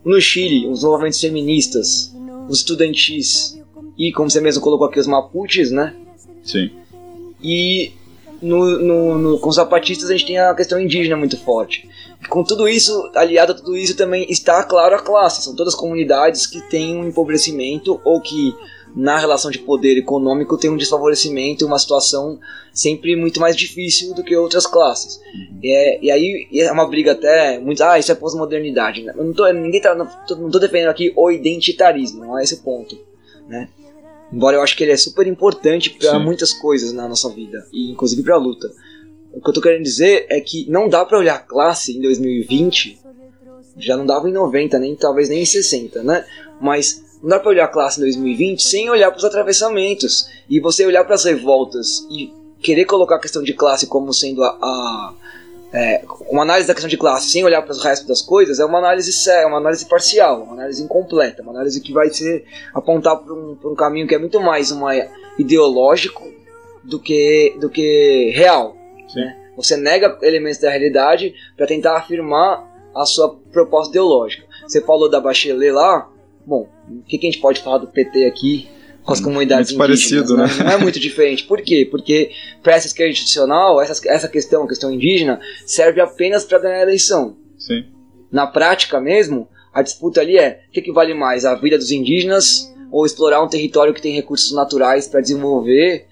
No Chile, os movimentos feministas, os estudantis, e como você mesmo colocou aqui, os mapuches, né? Sim. E... No, no, no, com os zapatistas a gente tem a questão indígena muito forte. Com tudo isso, aliado a tudo isso também está, claro, a classe. São todas comunidades que têm um empobrecimento ou que, na relação de poder econômico, tem um desfavorecimento, uma situação sempre muito mais difícil do que outras classes. Uhum. É, e aí é uma briga até... Muito, ah, isso é pós-modernidade. Eu não tô, ninguém tá, não, tô, não tô defendendo aqui o identitarismo, não é esse o ponto, né? Embora eu acho que ele é super importante para muitas coisas na nossa vida, e inclusive para a luta. O que eu tô querendo dizer é que não dá para olhar a classe em dois mil e vinte, já não dava em noventa, nem talvez nem em sessenta, né? Mas não dá para olhar a classe em dois mil e vinte sem olhar para os atravessamentos. E você olhar para as revoltas e querer colocar a questão de classe como sendo a... a é, uma análise da questão de classe sem olhar para os restos das coisas é uma análise séria, uma análise parcial, uma análise incompleta, uma análise que vai ser apontar para um, um caminho que é muito mais uma ideológico do que, do que real. Né? Você nega elementos da realidade para tentar afirmar a sua proposta ideológica. Você falou da Bachelet lá. Bom, o que, que a gente pode falar do P T aqui com as comunidades muito indígenas? Parecido, né? Né? Não é muito diferente. Por quê? Porque para essa esquerda institucional, essa, essa questão, a questão indígena, serve apenas para ganhar a eleição. Sim. Na prática mesmo, a disputa ali é o que, que vale mais, a vida dos indígenas ou explorar um território que tem recursos naturais para desenvolver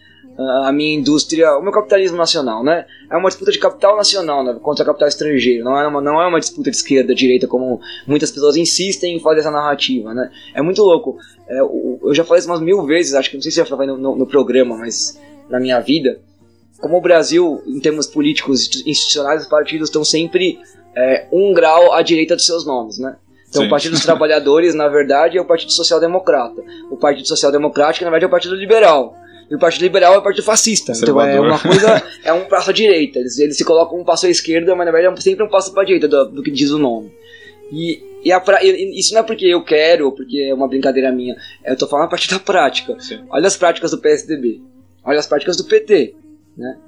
a minha indústria, o meu capitalismo nacional, né? É uma disputa de capital nacional, né, contra capital estrangeiro. Não é uma, não é uma disputa de esquerda, direita, como muitas pessoas insistem em fazer essa narrativa, né? É muito louco. É, eu já falei isso umas mil vezes, acho que não sei se eu já falei no, no, no programa, mas na minha vida, como o Brasil, em termos políticos, institucionais, os partidos estão sempre é, um grau à direita dos seus nomes, né? Então, sim, o Partido dos Trabalhadores, na verdade, é o Partido Social Democrata. O Partido Social Democrático, na verdade, é o Partido Liberal. E o Partido Liberal é o Partido Fascista. Então é uma coisa, é um passo à direita. Eles, eles se colocam um passo à esquerda, mas na verdade é sempre um passo para a direita do, do que diz o nome. E, e, a pra, e isso não é porque eu quero, porque é uma brincadeira minha. Eu tô falando a partir da prática. Sim. Olha as práticas do P S D B. Olha as práticas do P T. Né?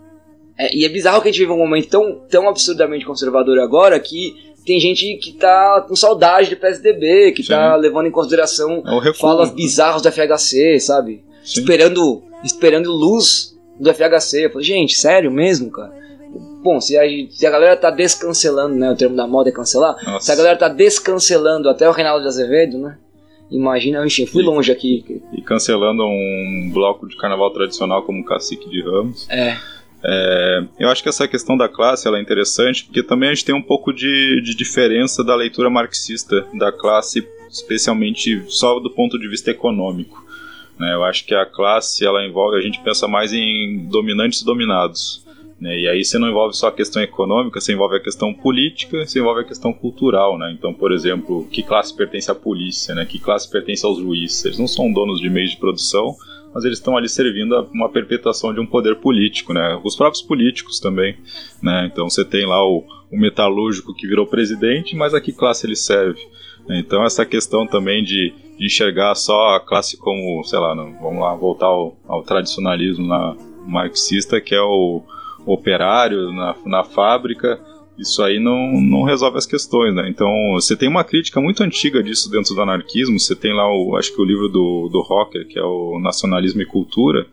É, e é bizarro que a gente vive um momento tão, tão absurdamente conservador agora que... Tem gente que tá com saudade do P S D B, que, sim, tá levando em consideração recuo, falas bizarras do F H C, sabe? Sim. Esperando, esperando luz do F H C. Eu falei, gente, sério mesmo, cara? Bom, se a, se a galera tá descancelando, né? O termo da moda é cancelar. Nossa. Se a galera tá descancelando até o Reinaldo de Azevedo, né? Imagina, enfim, fui e, longe aqui. E cancelando um bloco de carnaval tradicional como o Cacique de Ramos. É... É, eu acho que essa questão da classe ela é interessante, porque também a gente tem um pouco de, de diferença da leitura marxista da classe, especialmente só do ponto de vista econômico, né? Eu acho que a classe ela envolve, a gente pensa mais em dominantes e dominados, né? E aí você não envolve só a questão econômica, você envolve a questão política, você envolve a questão cultural, né? Então, por exemplo, que classe pertence à polícia, né? Que classe pertence aos juízes? Eles não são donos de meios de produção, mas eles estão ali servindo a uma perpetuação de um poder político, né? Os próprios políticos também, né? Então você tem lá o, o metalúrgico que virou presidente, mas a que classe ele serve? Então essa questão também de, de enxergar só a classe como, sei lá, não, vamos lá voltar ao, ao tradicionalismo na, marxista, que é o, o operário na, na fábrica, isso aí não, não resolve as questões, né? Então você tem uma crítica muito antiga disso dentro do anarquismo. Você tem lá, o, acho que o livro do, do Rocker, que é o Nacionalismo e Cultura,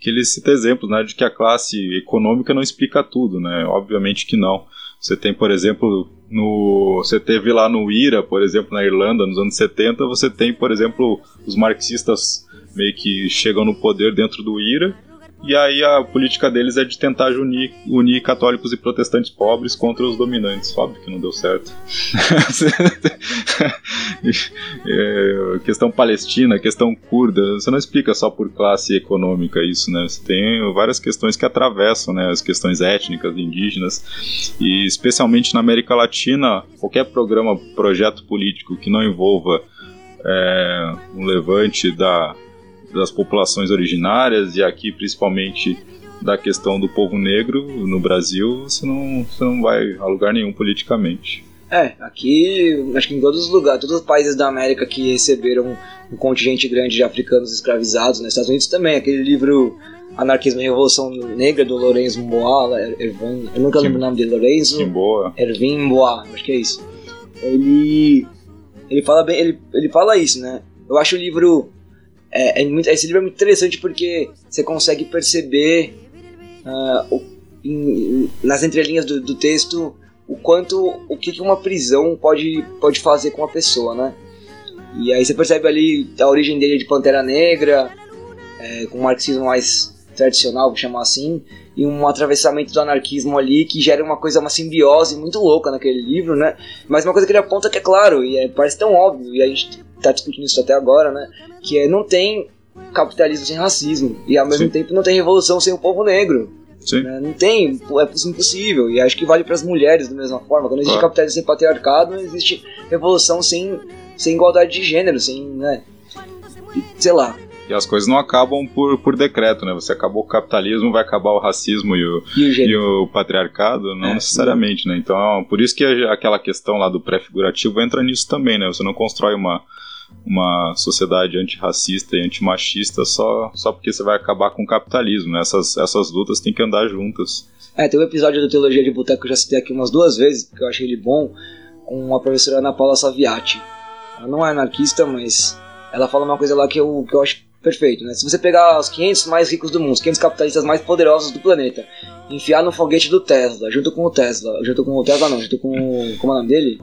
que ele cita exemplos, né, de que a classe econômica não explica tudo, né? Obviamente que não. Você tem, por exemplo, no, você teve lá no I R A, por exemplo, na Irlanda, nos anos setenta, você tem, por exemplo, os marxistas meio que chegam no poder dentro do I R A, e aí a política deles é de tentar unir, unir católicos e protestantes pobres contra os dominantes. Óbvio que não deu certo. é, questão palestina, questão curda, você não explica só por classe econômica isso, né? Você tem várias questões que atravessam, né, as questões étnicas, indígenas, e especialmente na América Latina, qualquer programa, projeto político que não envolva é, um levante da... das populações originárias, e aqui principalmente da questão do povo negro no Brasil, você não, você não vai a lugar nenhum politicamente. É, aqui, acho que em todos os lugares, todos os países da América que receberam um contingente grande de africanos escravizados, nos, né, Estados Unidos também, aquele livro Anarquismo e Revolução Negra, do Lorenzo Mboa, Ervin, eu nunca Tim, lembro o nome dele, Lorenzo Mboa. Ervin Mboa, acho que é isso. Ele, ele, fala, bem, ele, ele fala isso, né? Eu acho o livro... É, é muito, esse livro é muito interessante porque você consegue perceber uh, o, em, nas entrelinhas do, do texto o quanto, o que uma prisão pode, pode fazer com uma pessoa, né? E aí você percebe ali a origem dele de Pantera Negra, é, com um marxismo mais tradicional, vou chamar assim, e um atravessamento do anarquismo ali que gera uma coisa, uma simbiose muito louca naquele livro, né? Mas uma coisa que ele aponta que é claro, e é, parece tão óbvio, e a gente tá discutindo isso até agora, né? Que é, não tem capitalismo sem racismo, e ao mesmo, sim, tempo não tem revolução sem o povo negro, sim, né? Não tem, é impossível. E acho que vale para as mulheres da mesma forma. Quando existe, claro, capitalismo sem patriarcado, não existe revolução sem, sem igualdade de gênero, sem, né, sei lá. E as coisas não acabam por, por decreto, né? Você acabou o capitalismo, vai acabar o racismo e o, e o, e o patriarcado, não é, necessariamente, né? Então, por isso que aquela questão lá do pré-figurativo entra nisso também, né? Você não constrói uma uma sociedade antirracista e antimachista só, só porque você vai acabar com o capitalismo, né? Essas, essas lutas têm que andar juntas. É, tem um episódio do Teologia de Boteco que eu já citei aqui umas duas vezes, porque eu achei ele bom, com a professora Ana Paula Saviati. Ela não é anarquista, mas ela fala uma coisa lá que eu, que eu acho perfeito, né? Se você pegar os quinhentos mais ricos do mundo, os quinhentos capitalistas mais poderosos do planeta, enfiar no foguete do Tesla, junto com o Tesla, junto com o Tesla não, junto com o... como é o nome dele?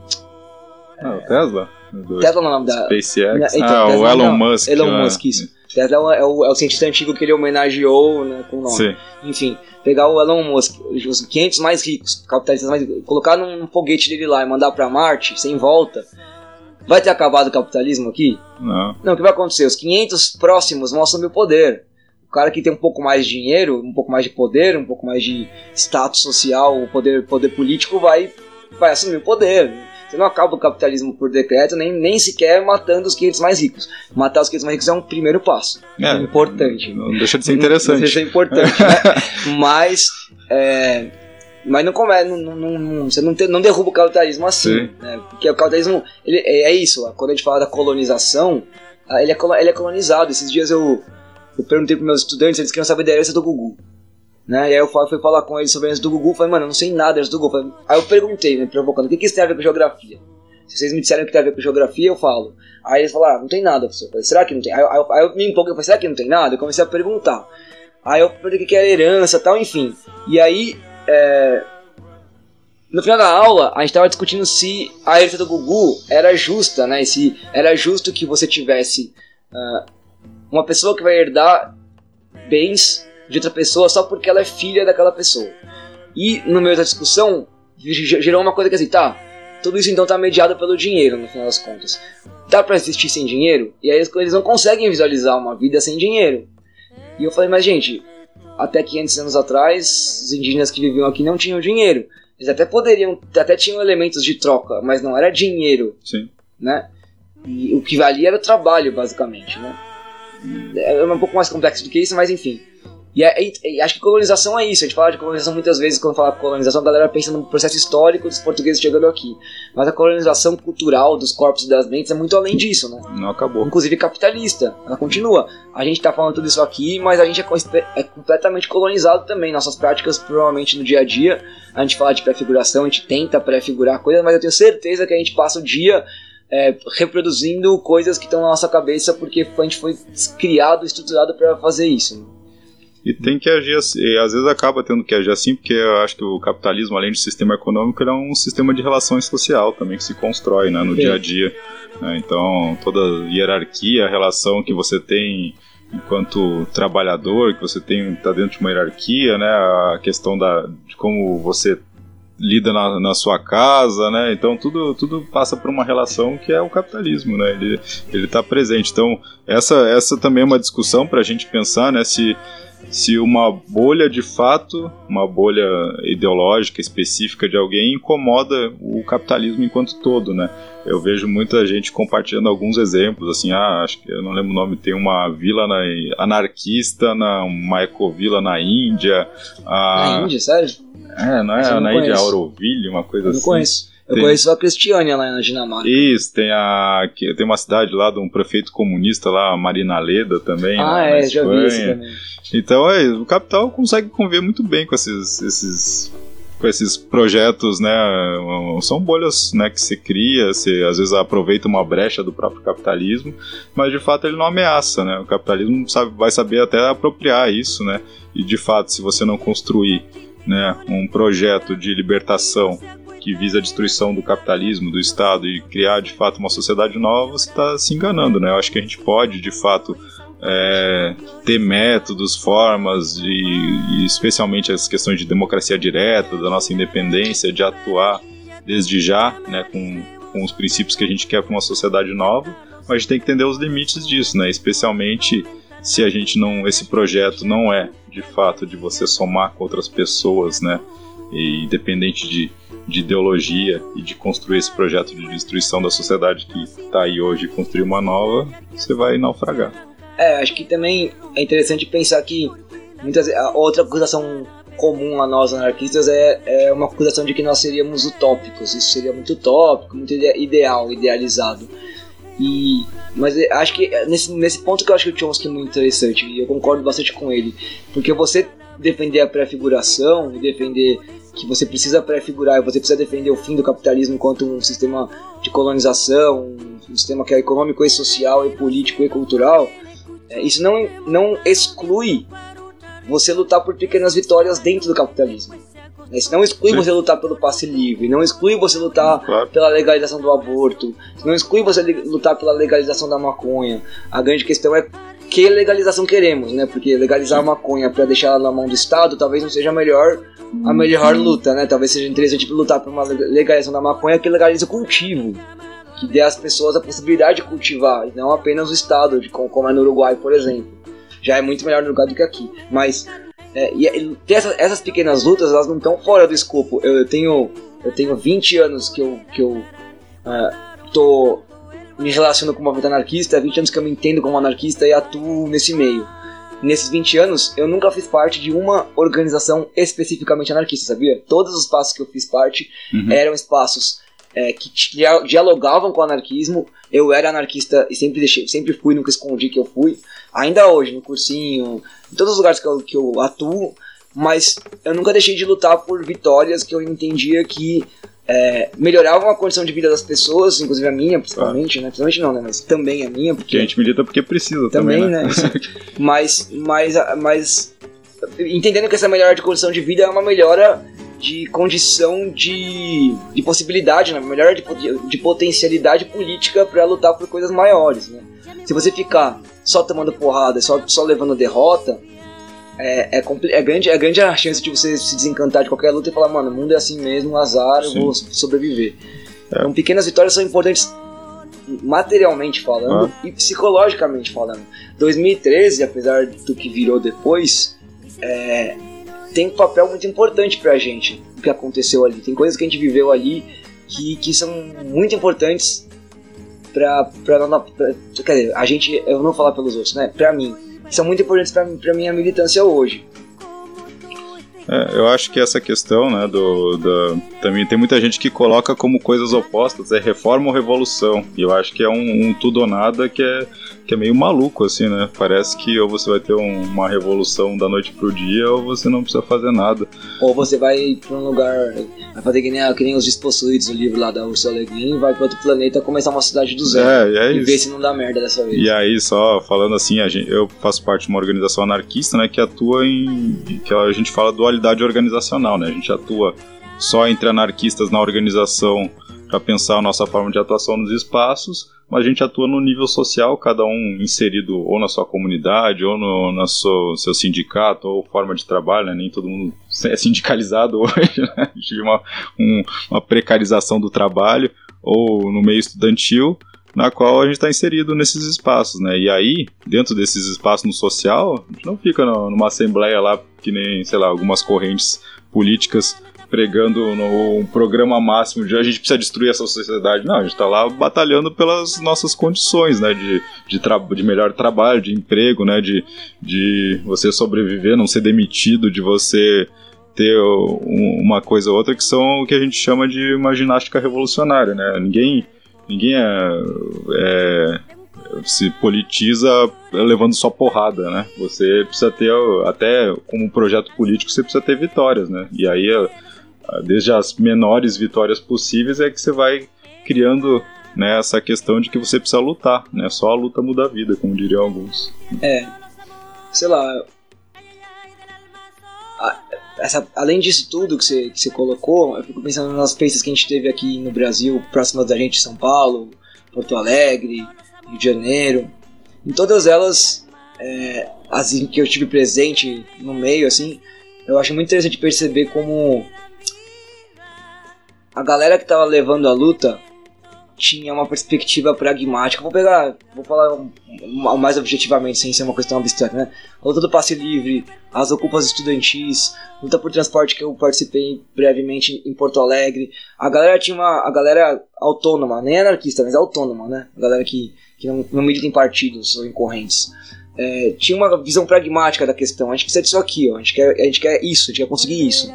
Ah, o Tesla? Do Tesla não é o nome da... SpaceX? Então, ah, Tesla, o Elon não, Musk. Elon é... Musk, isso. Tesla é o, é o cientista antigo que ele homenageou, né, com o nome. Sim. Enfim, pegar o Elon Musk, os quinhentos mais ricos, capitalistas mais ricos, colocar num foguete dele lá e mandar pra Marte, sem volta, vai ter acabado o capitalismo aqui? Não. Não, o que vai acontecer? Os quinhentos próximos vão assumir o poder. O cara que tem um pouco mais de dinheiro, um pouco mais de poder, um pouco mais de status social, poder, poder político, vai, vai assumir o poder. Você não acaba o capitalismo por decreto, nem, nem sequer matando os quinhentos mais ricos. Matar os quinhentos mais ricos é um primeiro passo. É, importante. Não deixa de ser interessante. Não deixa de ser importante, né? Mas, é, mas não, come, não, não, não, você não, te, não derruba o capitalismo assim. Né? Porque o capitalismo, ele, é isso. Quando a gente fala da colonização, ele é, ele é colonizado. Esses dias eu, eu perguntei para meus estudantes, eles queriam saber da herança do Gugu. Né? E aí eu fui falar com eles sobre a herança do Gugu, falei, mano, eu não sei nada da herança do Gugu. Aí eu perguntei, me provocando, o que, que isso tem a ver com geografia? Se vocês me disserem o que tem a ver com geografia, eu falo. Aí eles falaram, ah, não tem nada, professor. Eu falei, será que não tem? Aí eu, aí eu, aí eu me empolguei, eu falei, será que não tem nada? Eu comecei a perguntar. Aí eu perguntei o que era herança e tal, enfim. E aí, é... no final da aula, a gente estava discutindo se a herança do Gugu era justa, né? E se era justo que você tivesse uh, uma pessoa que vai herdar bens de outra pessoa só porque ela é filha daquela pessoa. E no meio da discussão gerou uma coisa que assim, tá, tudo isso então tá mediado pelo dinheiro no final das contas. Dá pra existir sem dinheiro? E aí eles não conseguem visualizar uma vida sem dinheiro. E eu falei, mas gente, até quinhentos anos atrás os indígenas que viviam aqui não tinham dinheiro. Eles até poderiam, até tinham elementos de troca, mas não era dinheiro. Sim. Né? E o que valia era o trabalho, basicamente, né? É um pouco mais complexo do que isso, mas enfim. E, e, e acho que colonização é isso. A gente fala de colonização muitas vezes, quando fala de colonização, a galera pensa no processo histórico dos portugueses chegando aqui. Mas a colonização cultural dos corpos e das mentes é muito além disso, né? Não acabou. Inclusive capitalista, ela continua. A gente tá falando tudo isso aqui, mas a gente é, é completamente colonizado também. Nossas práticas, provavelmente no dia a dia, a gente fala de prefiguração, a gente tenta prefigurar coisas, mas eu tenho certeza que a gente passa o dia... É, reproduzindo coisas que estão na nossa cabeça porque a gente foi criado, estruturado para fazer isso. E tem que agir assim, e às vezes acaba tendo que agir assim, porque eu acho que o capitalismo, além de sistema econômico, ele é um sistema de relações social também que se constrói, né, no dia a dia. Então, toda a hierarquia, a relação que você tem enquanto trabalhador, que você tem, tá dentro de uma hierarquia, né, a questão da, de como você lida na, na sua casa, né? Então tudo, tudo passa por uma relação que é o capitalismo, né? Ele ele tá presente. Então essa, essa também é uma discussão para a gente pensar, né? Se se uma bolha de fato, uma bolha ideológica específica de alguém incomoda o capitalismo enquanto todo, né? Eu vejo muita gente compartilhando alguns exemplos, assim, ah, acho que eu não lembro o nome, tem uma vila na, anarquista, na, uma ecovila na Índia. A... Na Índia, sério? É, não é, não na Índia, Auroville, uma coisa eu assim. Eu não conheço. Eu tem... conheço a Cristiânia lá na Dinamarca. Isso, tem, a... tem uma cidade lá de um prefeito comunista lá, Marina Leda também. Ah, é, Espanha. Já vi isso também. Então, é, o capital consegue conviver muito bem com esses, esses, com esses projetos, né? São bolhas, né, que se cria, se, às vezes aproveita uma brecha do próprio capitalismo, mas de fato ele não ameaça, né? O capitalismo sabe, vai saber até apropriar isso, né? E de fato, se você não construir, né, um projeto de libertação que visa a destruição do capitalismo, do Estado e criar de fato uma sociedade nova, você está se enganando, né? Eu acho que a gente pode de fato é, ter métodos, formas e, e especialmente as questões de democracia direta, da nossa independência, de atuar desde já, né, com, com os princípios que a gente quer para uma sociedade nova, mas a gente tem que entender os limites disso, né? Especialmente se a gente não, esse projeto não é de fato de você somar com outras pessoas, né? E independente de, de ideologia e de construir esse projeto de destruição da sociedade que está aí hoje e construir uma nova, você vai naufragar. É, acho que também é interessante pensar que muitas, outra acusação comum a nós anarquistas é, é uma acusação de que nós seríamos utópicos. Isso seria muito utópico, muito ideal, idealizado. E, mas acho que nesse, nesse ponto que eu acho que o Chomsky é muito interessante, e eu concordo bastante com ele, porque você defender a pré-figuração, defender que você precisa pré-figurar, você precisa defender o fim do capitalismo enquanto um sistema de colonização, um sistema que é econômico e social e político e cultural, isso não, não exclui você lutar por pequenas vitórias dentro do capitalismo. Isso não exclui Sim. você lutar pelo passe livre, não exclui você lutar claro. pela legalização do aborto, não exclui você lutar pela legalização da maconha. A grande questão é que legalização queremos, né? Porque legalizar Sim. a maconha para deixar ela na mão do Estado talvez não seja a melhor, a melhor luta, né? Talvez seja interessante lutar por uma legalização da maconha que legalize o cultivo, que dê às pessoas a possibilidade de cultivar, e não apenas o Estado, como é no Uruguai, por exemplo. Já é muito melhor no Uruguai do que aqui, mas... É, e essas, essas pequenas lutas, elas não estão fora do escopo. Eu, eu, tenho, eu tenho vinte anos que eu, que eu uh, tô me relaciono com o movimento anarquista, vinte anos que eu me entendo como anarquista e atuo nesse meio. Nesses vinte anos, eu nunca fiz parte de uma organização especificamente anarquista, sabia? Todos os espaços que eu fiz parte uhum. eram espaços é, que dialogavam com o anarquismo. Eu era anarquista e sempre, deixei, sempre fui, nunca escondi que eu fui. Ainda hoje, no cursinho, em todos os lugares que eu, que eu atuo, mas eu nunca deixei de lutar por vitórias que eu entendia que é, melhoravam a condição de vida das pessoas, inclusive a minha, principalmente, ah. né? Principalmente não, né? Mas também a minha. Porque que a gente milita porque precisa também, também né? né? mas, mas, mas entendendo que essa melhora de condição de vida é uma melhora de condição de, de possibilidade, né? Melhora de, de potencialidade política para lutar por coisas maiores, né? Se você ficar só tomando porrada, só, só levando derrota, é, é, é, grande, é grande a chance de você se desencantar de qualquer luta e falar, mano, o mundo é assim mesmo, azar, Sim. eu vou sobreviver. É. Então, pequenas vitórias são importantes materialmente falando ah. e psicologicamente falando. dois mil e treze, apesar do que virou depois, é, tem um papel muito importante pra gente, o que aconteceu ali. Tem coisas que a gente viveu ali que, que são muito importantes Pra, pra, pra, quer dizer, a gente, eu não vou falar pelos outros, né? Pra mim, são muito importantes pra, pra minha militância hoje. É, eu acho que essa questão, né, do, do, também tem muita gente que coloca como coisas opostas, é reforma ou revolução, e eu acho que é um, um tudo ou nada que é, que é meio maluco, assim, né? Parece que ou você vai ter um, uma revolução da noite pro dia, ou você não precisa fazer nada. Ou você vai pra um lugar... Vai fazer que nem, que nem os Despossuídos, o livro lá da Ursula Le Guin, vai pra outro planeta começar uma cidade do zero. É, é e isso. Ver se não dá merda dessa vez. E aí, só falando assim, a gente, eu faço parte de uma organização anarquista, né, que atua em... que a gente fala dualidade organizacional, né? A gente atua só entre anarquistas na organização para pensar a nossa forma de atuação nos espaços, mas a gente atua no nível social, cada um inserido ou na sua comunidade, ou no, no seu, seu sindicato, ou forma de trabalho, né? Nem todo mundo é sindicalizado hoje, né? A gente tem uma, um, uma precarização do trabalho, ou no meio estudantil, na qual a gente está inserido nesses espaços, né? E aí, dentro desses espaços no social, a gente não fica numa assembleia lá, que nem, sei lá, algumas correntes políticas pregando no programa máximo de a gente precisa destruir essa sociedade. Não, a gente está lá batalhando pelas nossas condições, né, de, de, tra- de melhor trabalho, de emprego, né, de, de você sobreviver, não ser demitido, de você ter uma coisa ou outra, que são o que a gente chama de uma ginástica revolucionária, né? Ninguém, ninguém é, é, se politiza levando só porrada, né? Você precisa ter, até como projeto político, você precisa ter vitórias, né? E aí desde as menores vitórias possíveis é que você vai criando, né, essa questão de que você precisa lutar, né? Só a luta muda a vida, como diriam alguns. É, sei lá, a, essa, além disso tudo que você, que você colocou, eu fico pensando nas festas que a gente teve aqui no Brasil, próximas da gente, São Paulo, Porto Alegre, Rio de Janeiro. Em todas elas, é, as que eu tive presente no meio, assim, eu acho muito interessante perceber como a galera que tava levando a luta tinha uma perspectiva pragmática. Vou pegar, vou falar mais objetivamente, sem ser uma questão abstrata, né? A luta do passe livre, as ocupas estudantis, luta por transporte que eu participei brevemente em Porto Alegre. A galera tinha uma, a galera autônoma, nem anarquista, mas autônoma, né? A galera que, que não, não milita em partidos ou em correntes. É, tinha uma visão pragmática da questão. A gente precisa disso aqui, ó. A gente quer, a gente quer isso, a gente quer conseguir isso.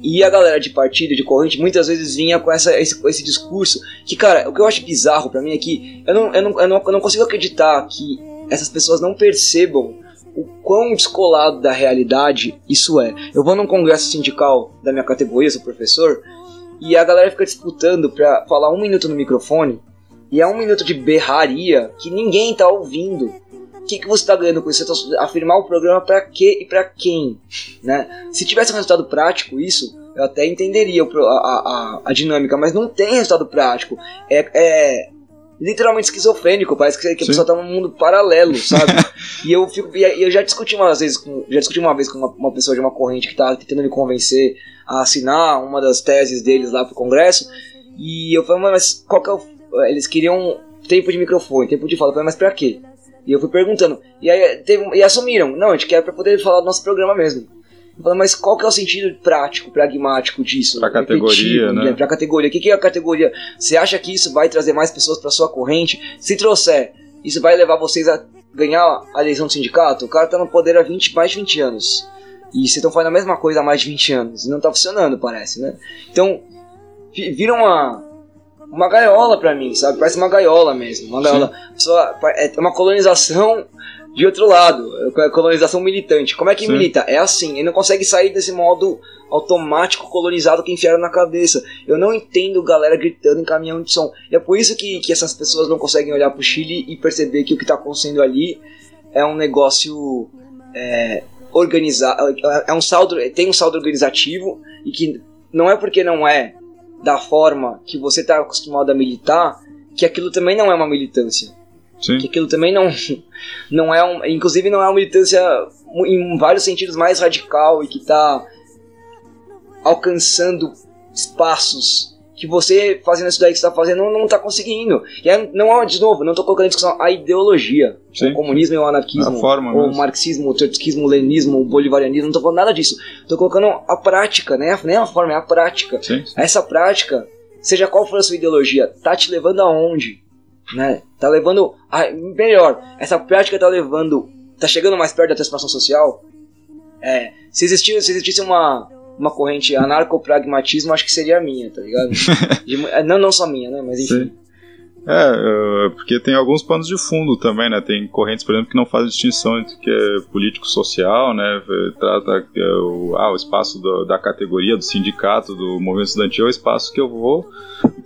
E a galera de partido, de corrente, muitas vezes vinha com essa, esse, esse discurso que, cara, o que eu acho bizarro pra mim é que eu não, eu não, eu não, eu não consigo acreditar que essas pessoas não percebam o quão descolado da realidade isso é. Eu vou num congresso sindical da minha categoria, sou professor, e a galera fica disputando pra falar um minuto no microfone, e é um minuto de berraria que ninguém tá ouvindo. O que, que você está ganhando com isso? Você está afirmar o programa para quê e para quem? Né? Se tivesse um resultado prático isso, eu até entenderia a, a, a dinâmica, mas não tem resultado prático. É, é literalmente esquizofrênico, parece que a pessoa está num mundo paralelo, sabe? E eu, fico, e eu já discuti umas vezes com, já discuti uma vez com uma, uma pessoa de uma corrente que está tentando me convencer a assinar uma das teses deles lá para o Congresso, e eu falei, mas qual que é o... Eles queriam tempo de microfone, tempo de fala, eu falei, mas para quê? E eu fui perguntando, e aí teve, e assumiram, não, a gente quer pra poder falar do nosso programa mesmo. Eu falei, mas qual que é o sentido prático, pragmático disso? Pra categoria, efetivo, né? Pra categoria, o que, que é a categoria? Você acha que isso vai trazer mais pessoas pra sua corrente? Se trouxer, isso vai levar vocês a ganhar a eleição do sindicato? O cara tá no poder há vinte, mais de vinte anos, e vocês estão fazendo a mesma coisa há mais de vinte anos, e não tá funcionando, parece, né? Então, vira uma... uma gaiola pra mim, sabe? Parece uma gaiola mesmo, uma gaiola. Só, é uma colonização de outro lado, é colonização militante. Como é que Sim. milita? É assim, ele não consegue sair desse modo automático colonizado que enfiaram na cabeça. Eu não entendo galera gritando em caminhão de som. E é por isso que, que essas pessoas não conseguem olhar pro Chile e perceber que o que tá acontecendo ali é um negócio é, organizado, é um saldo, tem um saldo organizativo e que não é porque não é da forma que você está acostumado a militar, que aquilo também não é uma militância. Sim. Que aquilo também não, não é um... Inclusive não é uma militância em vários sentidos mais radical e que está alcançando espaços que você, fazendo isso daí que você está fazendo, não está conseguindo. E aí, não, de novo, não estou colocando em discussão a ideologia, Sim. o comunismo e o anarquismo, o marxismo, o trotskismo, o leninismo, o bolivarianismo, não estou falando nada disso. Estou colocando a prática, né? Não é a forma, é a prática. Sim. Essa prática, seja qual for a sua ideologia, está te levando aonde? Né? Tá levando... A, melhor, essa prática está levando... Está chegando mais perto da transformação social? É, se existisse, se existisse uma... uma corrente anarcopragmatismo, acho que seria a minha, tá ligado? De, não, não só minha, né? Mas enfim. Sim. É, porque tem alguns panos de fundo também, né? Tem correntes, por exemplo, que não fazem distinção entre que é político-social, né? Trata o, ah, o espaço do, da categoria, do sindicato, do movimento estudantil, é o espaço que eu vou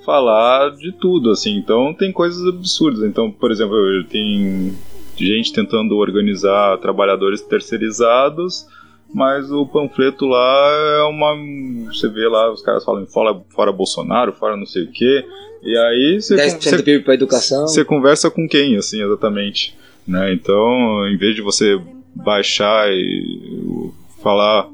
falar de tudo, assim. Então, tem coisas absurdas. Então, por exemplo, tem gente tentando organizar trabalhadores terceirizados, mas o panfleto lá é uma... Você vê lá, os caras falam fora, fora Bolsonaro, fora não sei o quê. E aí você... dez por cento do P I B para educação. Você conversa com quem, assim, exatamente. Né? Então, em vez de você baixar e falar,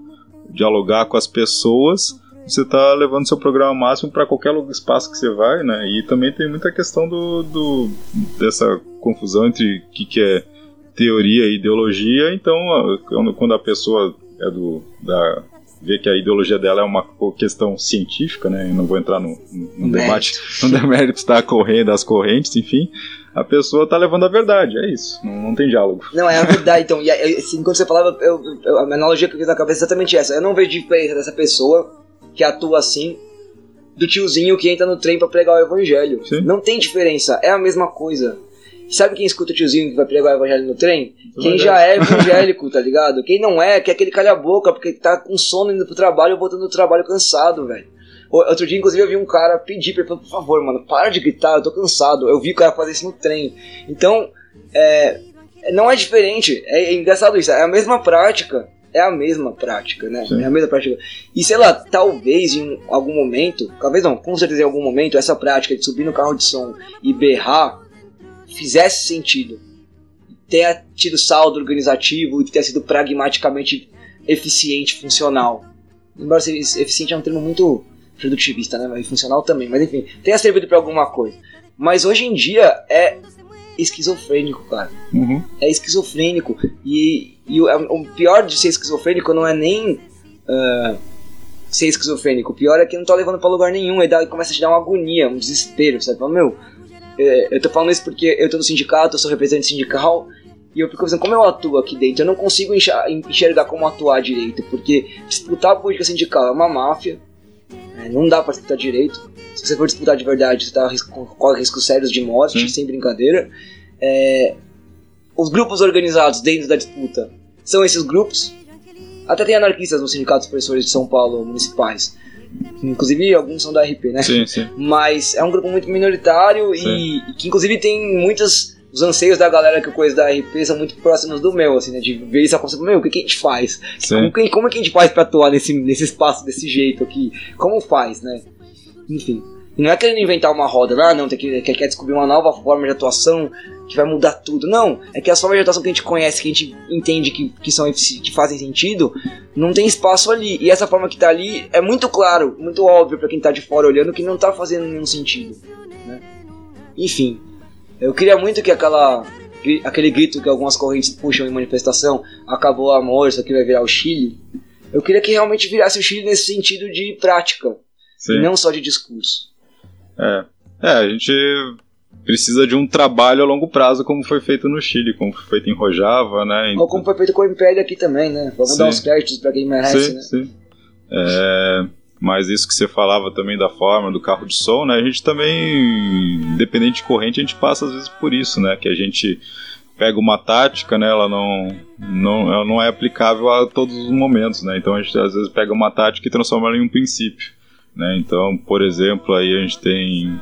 dialogar com as pessoas, você está levando seu programa máximo para qualquer espaço que você vai, né? E também tem muita questão do, do, dessa confusão entre o que, que é teoria e ideologia. Então, quando a pessoa... é do, da, ver que a ideologia dela é uma questão científica, né? Eu não vou entrar no, no, no debate, no demérito está correndo as correntes, enfim, a pessoa está levando a verdade, é isso, não, não tem diálogo. Não, é a verdade, então, e, assim, quando você falava, eu, eu, a analogia que eu fiz na cabeça é exatamente essa, eu não vejo diferença dessa pessoa que atua assim, do tiozinho que entra no trem para pregar o evangelho. Sim. Não tem diferença, é a mesma coisa. Sabe quem escuta o tiozinho que vai pregar o evangelho no trem? Quem já é evangélico, tá ligado? Quem não é, quer que ele calha a boca, porque tá com sono indo pro trabalho ou voltando do trabalho cansado, velho. Outro dia, inclusive, eu vi um cara pedir pra ele, por favor, mano, para de gritar, eu tô cansado. Eu vi o cara fazer isso no trem. Então, é, não é diferente, é engraçado isso, é a mesma prática, é a mesma prática, né? Sim. É a mesma prática. E, sei lá, talvez em algum momento, talvez não, com certeza em algum momento, essa prática de subir no carro de som e berrar fizesse sentido, ter tido saldo organizativo e ter sido pragmaticamente eficiente, funcional. Embora eficiente é um termo muito produtivista, né? E funcional também, mas enfim, tenha servido para alguma coisa. Mas hoje em dia é esquizofrênico, cara. Uhum. É esquizofrênico. E, e o, o pior de ser esquizofrênico não é nem uh, ser esquizofrênico. O pior é que não tá levando para lugar nenhum. E dá, começa a te dar uma agonia, um desespero, sabe? Fala, meu... Eu tô falando isso porque eu tô no sindicato, eu sou representante sindical, E eu fico pensando, como eu atuo aqui dentro? Eu não consigo enxergar como atuar direito, porque disputar a política sindical é uma máfia, né? Não dá pra disputar direito. Se você for disputar de verdade, você tá corre riscos sérios de morte, hum. sem brincadeira. É, os grupos organizados dentro da disputa são esses grupos. Até tem anarquistas no Sindicato dos Professores de São Paulo, municipais. Inclusive, alguns são da R P, né? Sim, sim. Mas é um grupo muito minoritário e, e que, inclusive, tem muitas... Os anseios da galera que eu conheço da R P são muito próximos do meu, assim, né? De ver isso acontecer. Meu, o que, que a gente faz? Como, como é que a gente faz pra atuar nesse, nesse espaço desse jeito aqui? Como faz, né? Enfim. Não é querendo inventar uma roda, ah, não, tem que, quer descobrir uma nova forma de atuação que vai mudar tudo. Não, é que as formas de atuação que a gente conhece, que a gente entende que, que, são, que fazem sentido, não tem espaço ali. E essa forma que tá ali é muito claro, muito óbvio pra quem tá de fora olhando que não tá fazendo nenhum sentido, né? Enfim, eu queria muito que aquela, aquele grito que algumas correntes puxam em manifestação, acabou o amor, isso aqui vai virar o Chile. Eu queria que realmente virasse o Chile nesse sentido de prática, e não só de discurso. É. é, a gente precisa de um trabalho a longo prazo, como foi feito no Chile, como foi feito em Rojava, né? Então... Ou como foi feito com o Império aqui também, né? Vamos sim. dar os créditos pra quem merece, sim, né? Sim. É, mas isso que você falava também da forma, do carro de som, né? A gente também, independente de corrente, a gente passa às vezes por isso, né? Que a gente pega uma tática, né? Ela não, não, ela não é aplicável a todos os momentos, né? Então a gente às vezes pega uma tática e transforma ela em um princípio. Né? Então, por exemplo, aí a gente tem,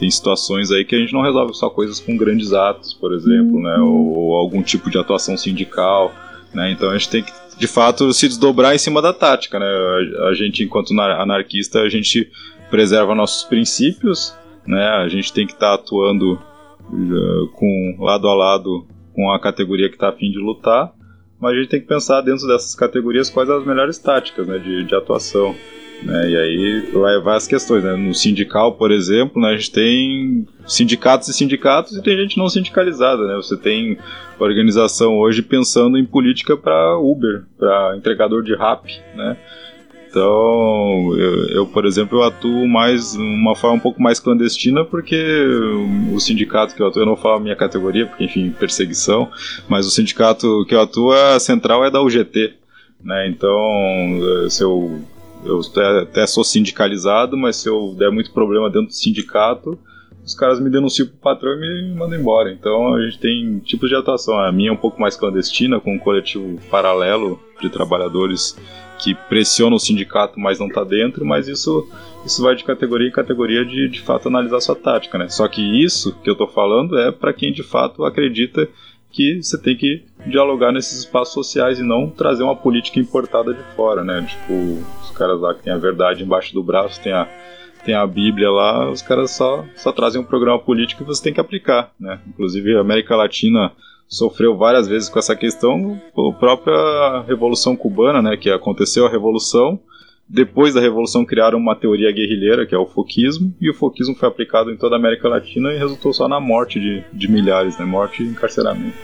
tem situações aí que a gente não resolve só coisas com grandes atos, por exemplo, né? ou, ou algum tipo de atuação sindical, né? Então a gente tem que, de fato, se desdobrar em cima da tática, né? A, a gente, enquanto anarquista, a gente preserva nossos princípios, né? A gente tem que estar tá atuando uh, com, lado a lado com a categoria que está a fim de lutar, mas a gente tem que pensar dentro dessas categorias quais as melhores táticas, né? de, de atuação. Né, e aí lá vai as questões, né? No sindical, por exemplo, né, a gente tem sindicatos e sindicatos e tem gente não sindicalizada, né? Você tem organização hoje pensando em política para Uber, para entregador de rap, né? Então, eu, eu, por exemplo, eu atuo mais, uma forma um pouco mais clandestina, porque o sindicato que eu atuo, eu não falo a minha categoria, porque, enfim, perseguição, mas o sindicato que eu atuo, a central é da U G T, né? Então, se eu Eu até sou sindicalizado, mas se eu der muito problema dentro do sindicato, os caras me denunciam pro patrão e me mandam embora. Então a gente tem tipos de atuação. A minha é um pouco mais clandestina, com um coletivo paralelo de trabalhadores que pressionam o sindicato, mas não está dentro. Mas isso, isso vai de categoria em categoria de, de fato, analisar sua tática, né? Só que isso que eu estou falando é para quem de fato acredita que você tem que dialogar nesses espaços sociais e não trazer uma política importada de fora, né? Tipo, os caras lá que tem a verdade embaixo do braço, tem a, tem a Bíblia lá, os caras só, só trazem um programa político e você tem que aplicar, né? Inclusive a América Latina sofreu várias vezes com essa questão, a própria Revolução Cubana, né? Que aconteceu a Revolução, depois da Revolução criaram uma teoria guerrilheira, que é o foquismo, e o foquismo foi aplicado em toda a América Latina e resultou só na morte de, de milhares, né? Morte e encarceramento.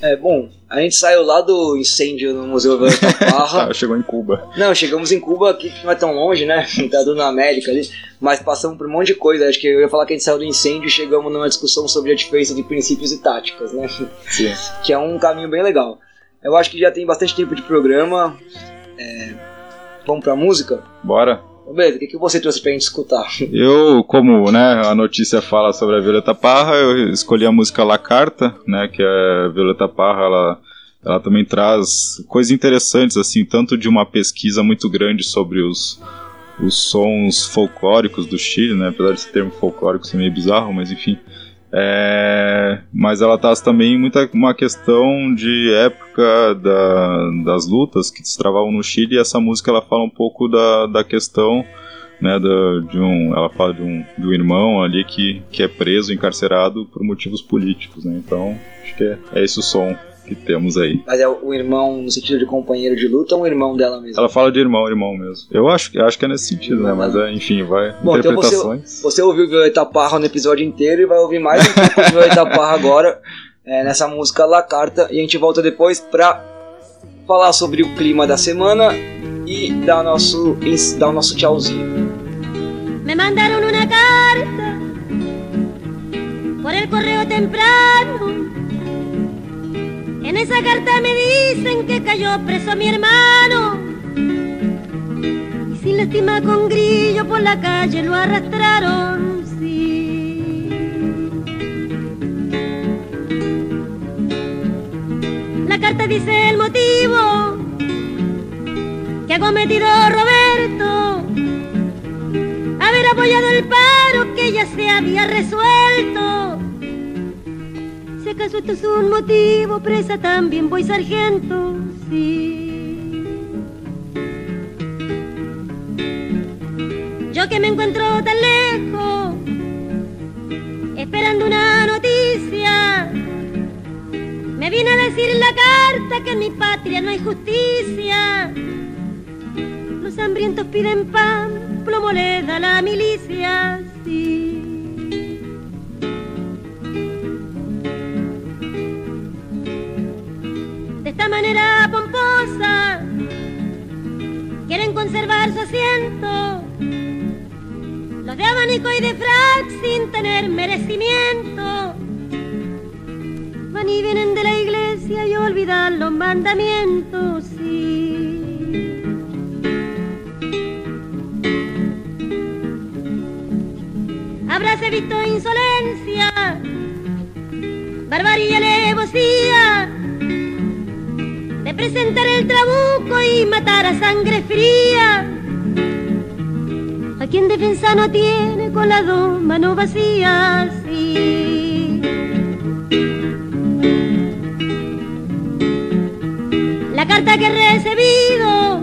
É, bom, a gente saiu lá do incêndio no Museu da Vila Itaparra. tá, chegou em Cuba. Não, chegamos em Cuba, que não é tão longe, né? Tá dando na América ali, mas passamos por um monte de coisa. Acho que eu ia falar que a gente saiu do incêndio e chegamos numa discussão sobre a diferença de princípios e táticas, né? Sim. Que é um caminho bem legal. Eu acho que já tem bastante tempo de programa. É... Vamos pra música? Bora. Beleza, o que, que você trouxe pra gente escutar? Eu, como né, a notícia fala sobre a Violeta Parra, eu escolhi a música La Carta, né, que a Violeta Parra, ela, ela também traz coisas interessantes, assim, tanto de uma pesquisa muito grande sobre os, os sons folclóricos do Chile, né, apesar desse termo folclórico ser meio bizarro, mas enfim... É, mas ela traz também muita, uma questão de época da, das lutas que se travavam no Chile, e essa música ela fala um pouco da, da questão, né, da, de um, ela fala de um, de um irmão ali que, que é preso, encarcerado por motivos políticos, né? Então acho que é, é esse o som que temos aí. Mas é o irmão no sentido de companheiro de luta ou o irmão dela mesmo? Ela fala de irmão, irmão mesmo. Eu acho, eu acho que é nesse sentido, irmão, né? Mas é, enfim, vai. Bom, interpretações. Então você, você ouviu Violeta Parra no episódio inteiro e vai ouvir mais um pouco de Violeta Parra agora, é, nessa música La Carta. E a gente volta depois pra falar sobre o clima da semana e dar, nosso, dar o nosso tchauzinho. Me mandaram uma carta por el correo temprano. Esa carta me dicen que cayó preso mi hermano. Y sin lástima con grillo por la calle lo arrastraron, sí. La carta dice el motivo que ha cometido Roberto, haber apoyado el paro que ya se había resuelto. Si acaso esto es un motivo, presa también voy sargento, sí. Yo que me encuentro tan lejos, esperando una noticia, me vino a decir la carta que en mi patria no hay justicia. Los hambrientos piden pan, plomo le da la milicia, sí. De esta manera pomposa quieren conservar su asiento los de abanico y de frac sin tener merecimiento. Van y vienen de la iglesia y olvidan los mandamientos, sí. Habráse visto insolencia, barbarie y alevosía, de presentar el trabuco y matar a sangre fría a quien defensa no tiene con las dos manos vacías, sí. La carta que he recibido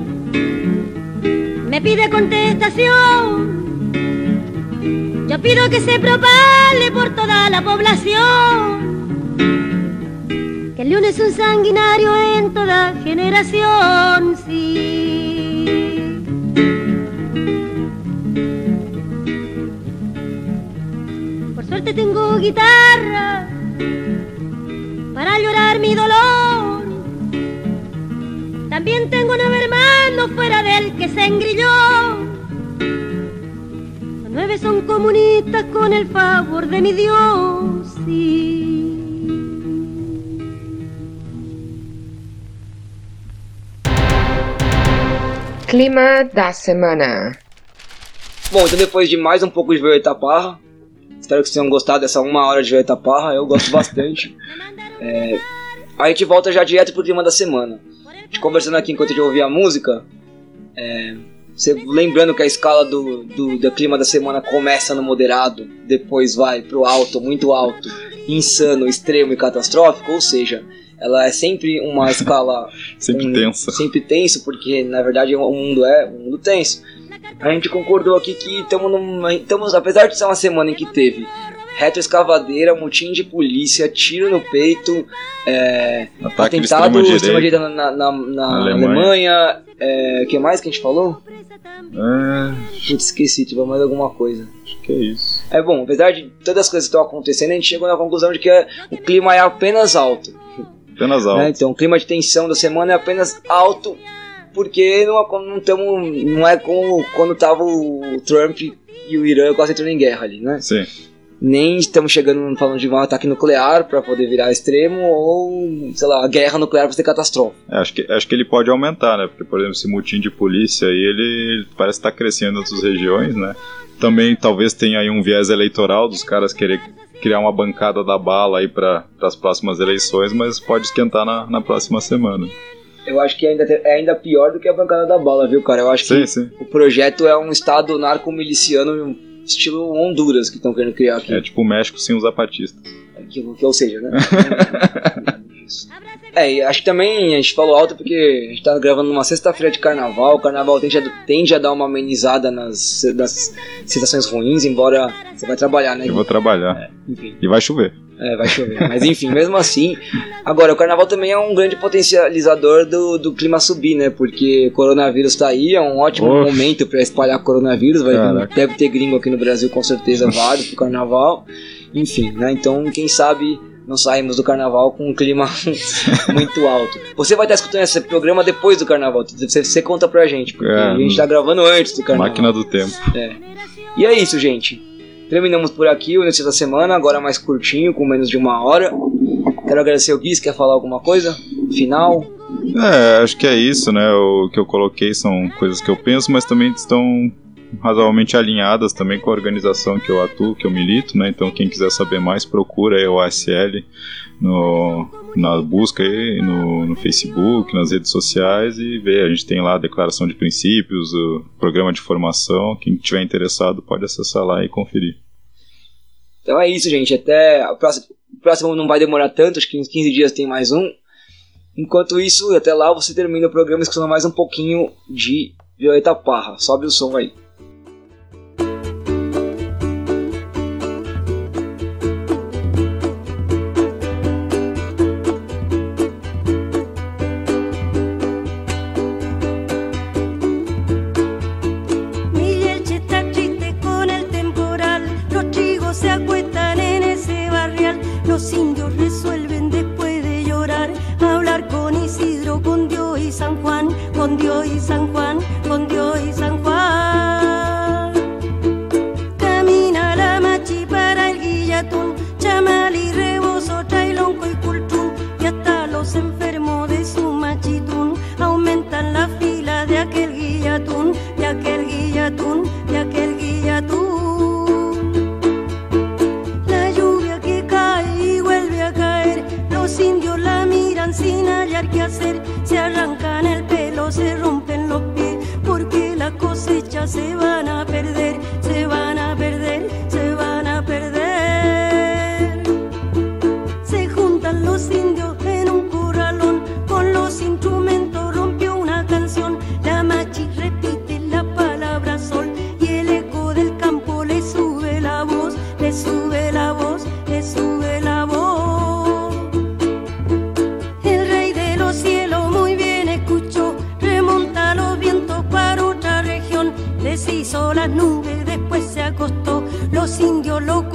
me pide contestación. Yo pido que se propale por toda la población, que el lunes es un sanguinario en toda generación, sí. Por suerte tengo guitarra para llorar mi dolor. También tengo un hermano fuera del que se engrilló. Nueve son comunistas con el favor de mi Dios, sí. Clima da semana. Bom, então depois de mais um pouco de Violeta Parra, espero que vocês tenham gostado dessa uma hora de Violeta Parra, eu gosto bastante. é, a gente volta já direto pro clima da semana. A gente conversando aqui enquanto a gente ouvia a música, é... Você, lembrando que a escala do, do, do clima da semana começa no moderado, depois vai pro alto, muito alto, insano, extremo e catastrófico, ou seja, ela é sempre uma escala... sempre um, tensa. Sempre tenso, porque na verdade o mundo é um mundo tenso. A gente concordou aqui que estamos, apesar de ser uma semana em que teve retroescavadeira, motim de polícia, tiro no peito, é, atentado de extrema-direita na, na, na, na Alemanha, o é, que mais que a gente falou? Ah, putz, esqueci, tipo, mais alguma coisa. Acho que é isso. É bom, apesar de todas as coisas que estão acontecendo, a gente chegou na conclusão de que é, o clima é apenas alto. Apenas alto. É, então, o clima de tensão da semana é apenas alto, porque não, não, tamo, não é como quando tava o Trump e o Irã quase entrando em guerra ali, né? Sim. Nem estamos chegando falando de um ataque nuclear para poder virar extremo ou, sei lá, guerra nuclear para ser catastrófico. É, acho, que, acho que ele pode aumentar, né? Porque, por exemplo, esse motim de polícia aí, ele parece estar tá crescendo em outras regiões, né? Também talvez tenha aí um viés eleitoral dos caras querer criar uma bancada da bala aí para as próximas eleições, mas pode esquentar na, na próxima semana. Eu acho que ainda te, é ainda pior do que a bancada da bala, viu, cara? Eu acho sim, que sim. O projeto é um estado narco-miliciano estilo Honduras que estão querendo criar aqui. É tipo o México sem os zapatistas. É, que, que, ou seja, né? é, e acho que também a gente falou alto porque a gente tá gravando numa sexta-feira de carnaval. O carnaval tende a, tende a dar uma amenizada nas, nas sensações ruins, embora você vai trabalhar, né? Eu vou trabalhar. É, enfim. E vai chover. É, vai chover. Mas enfim, mesmo assim. Agora, o carnaval também é um grande potencializador do, do clima subir, né? Porque coronavírus tá aí, é um ótimo Oxe. momento pra espalhar coronavírus. Vai, deve ter gringo aqui no Brasil, com certeza, vários pro carnaval. Enfim, né? Então, quem sabe não saímos do carnaval com um clima muito alto. Você vai estar escutando esse programa depois do carnaval. Você, você conta pra gente, porque é, a gente tá gravando antes do carnaval. Máquina do tempo. É. E é isso, gente. Terminamos por aqui o Notícia da Semana, agora mais curtinho, com menos de uma hora. Quero agradecer o Gui, quer falar alguma coisa? final? É, acho que é isso, né? O que eu coloquei são coisas que eu penso, mas também estão razoavelmente alinhadas também com a organização que eu atuo, que eu milito, né? Então quem quiser saber mais, procura aí o O A S L no, na busca aí, no, no Facebook, nas redes sociais, e vê, a gente tem lá a declaração de princípios, o programa de formação, quem estiver interessado pode acessar lá e conferir. Então é isso, gente, até a próxima, o próximo não vai demorar tanto, acho que em quinze dias tem mais um. Enquanto isso, até lá você termina o programa escutando mais um pouquinho de Violeta Parra, sobe o som aí. Deshizo las nubes, después se acostó, los indios locos.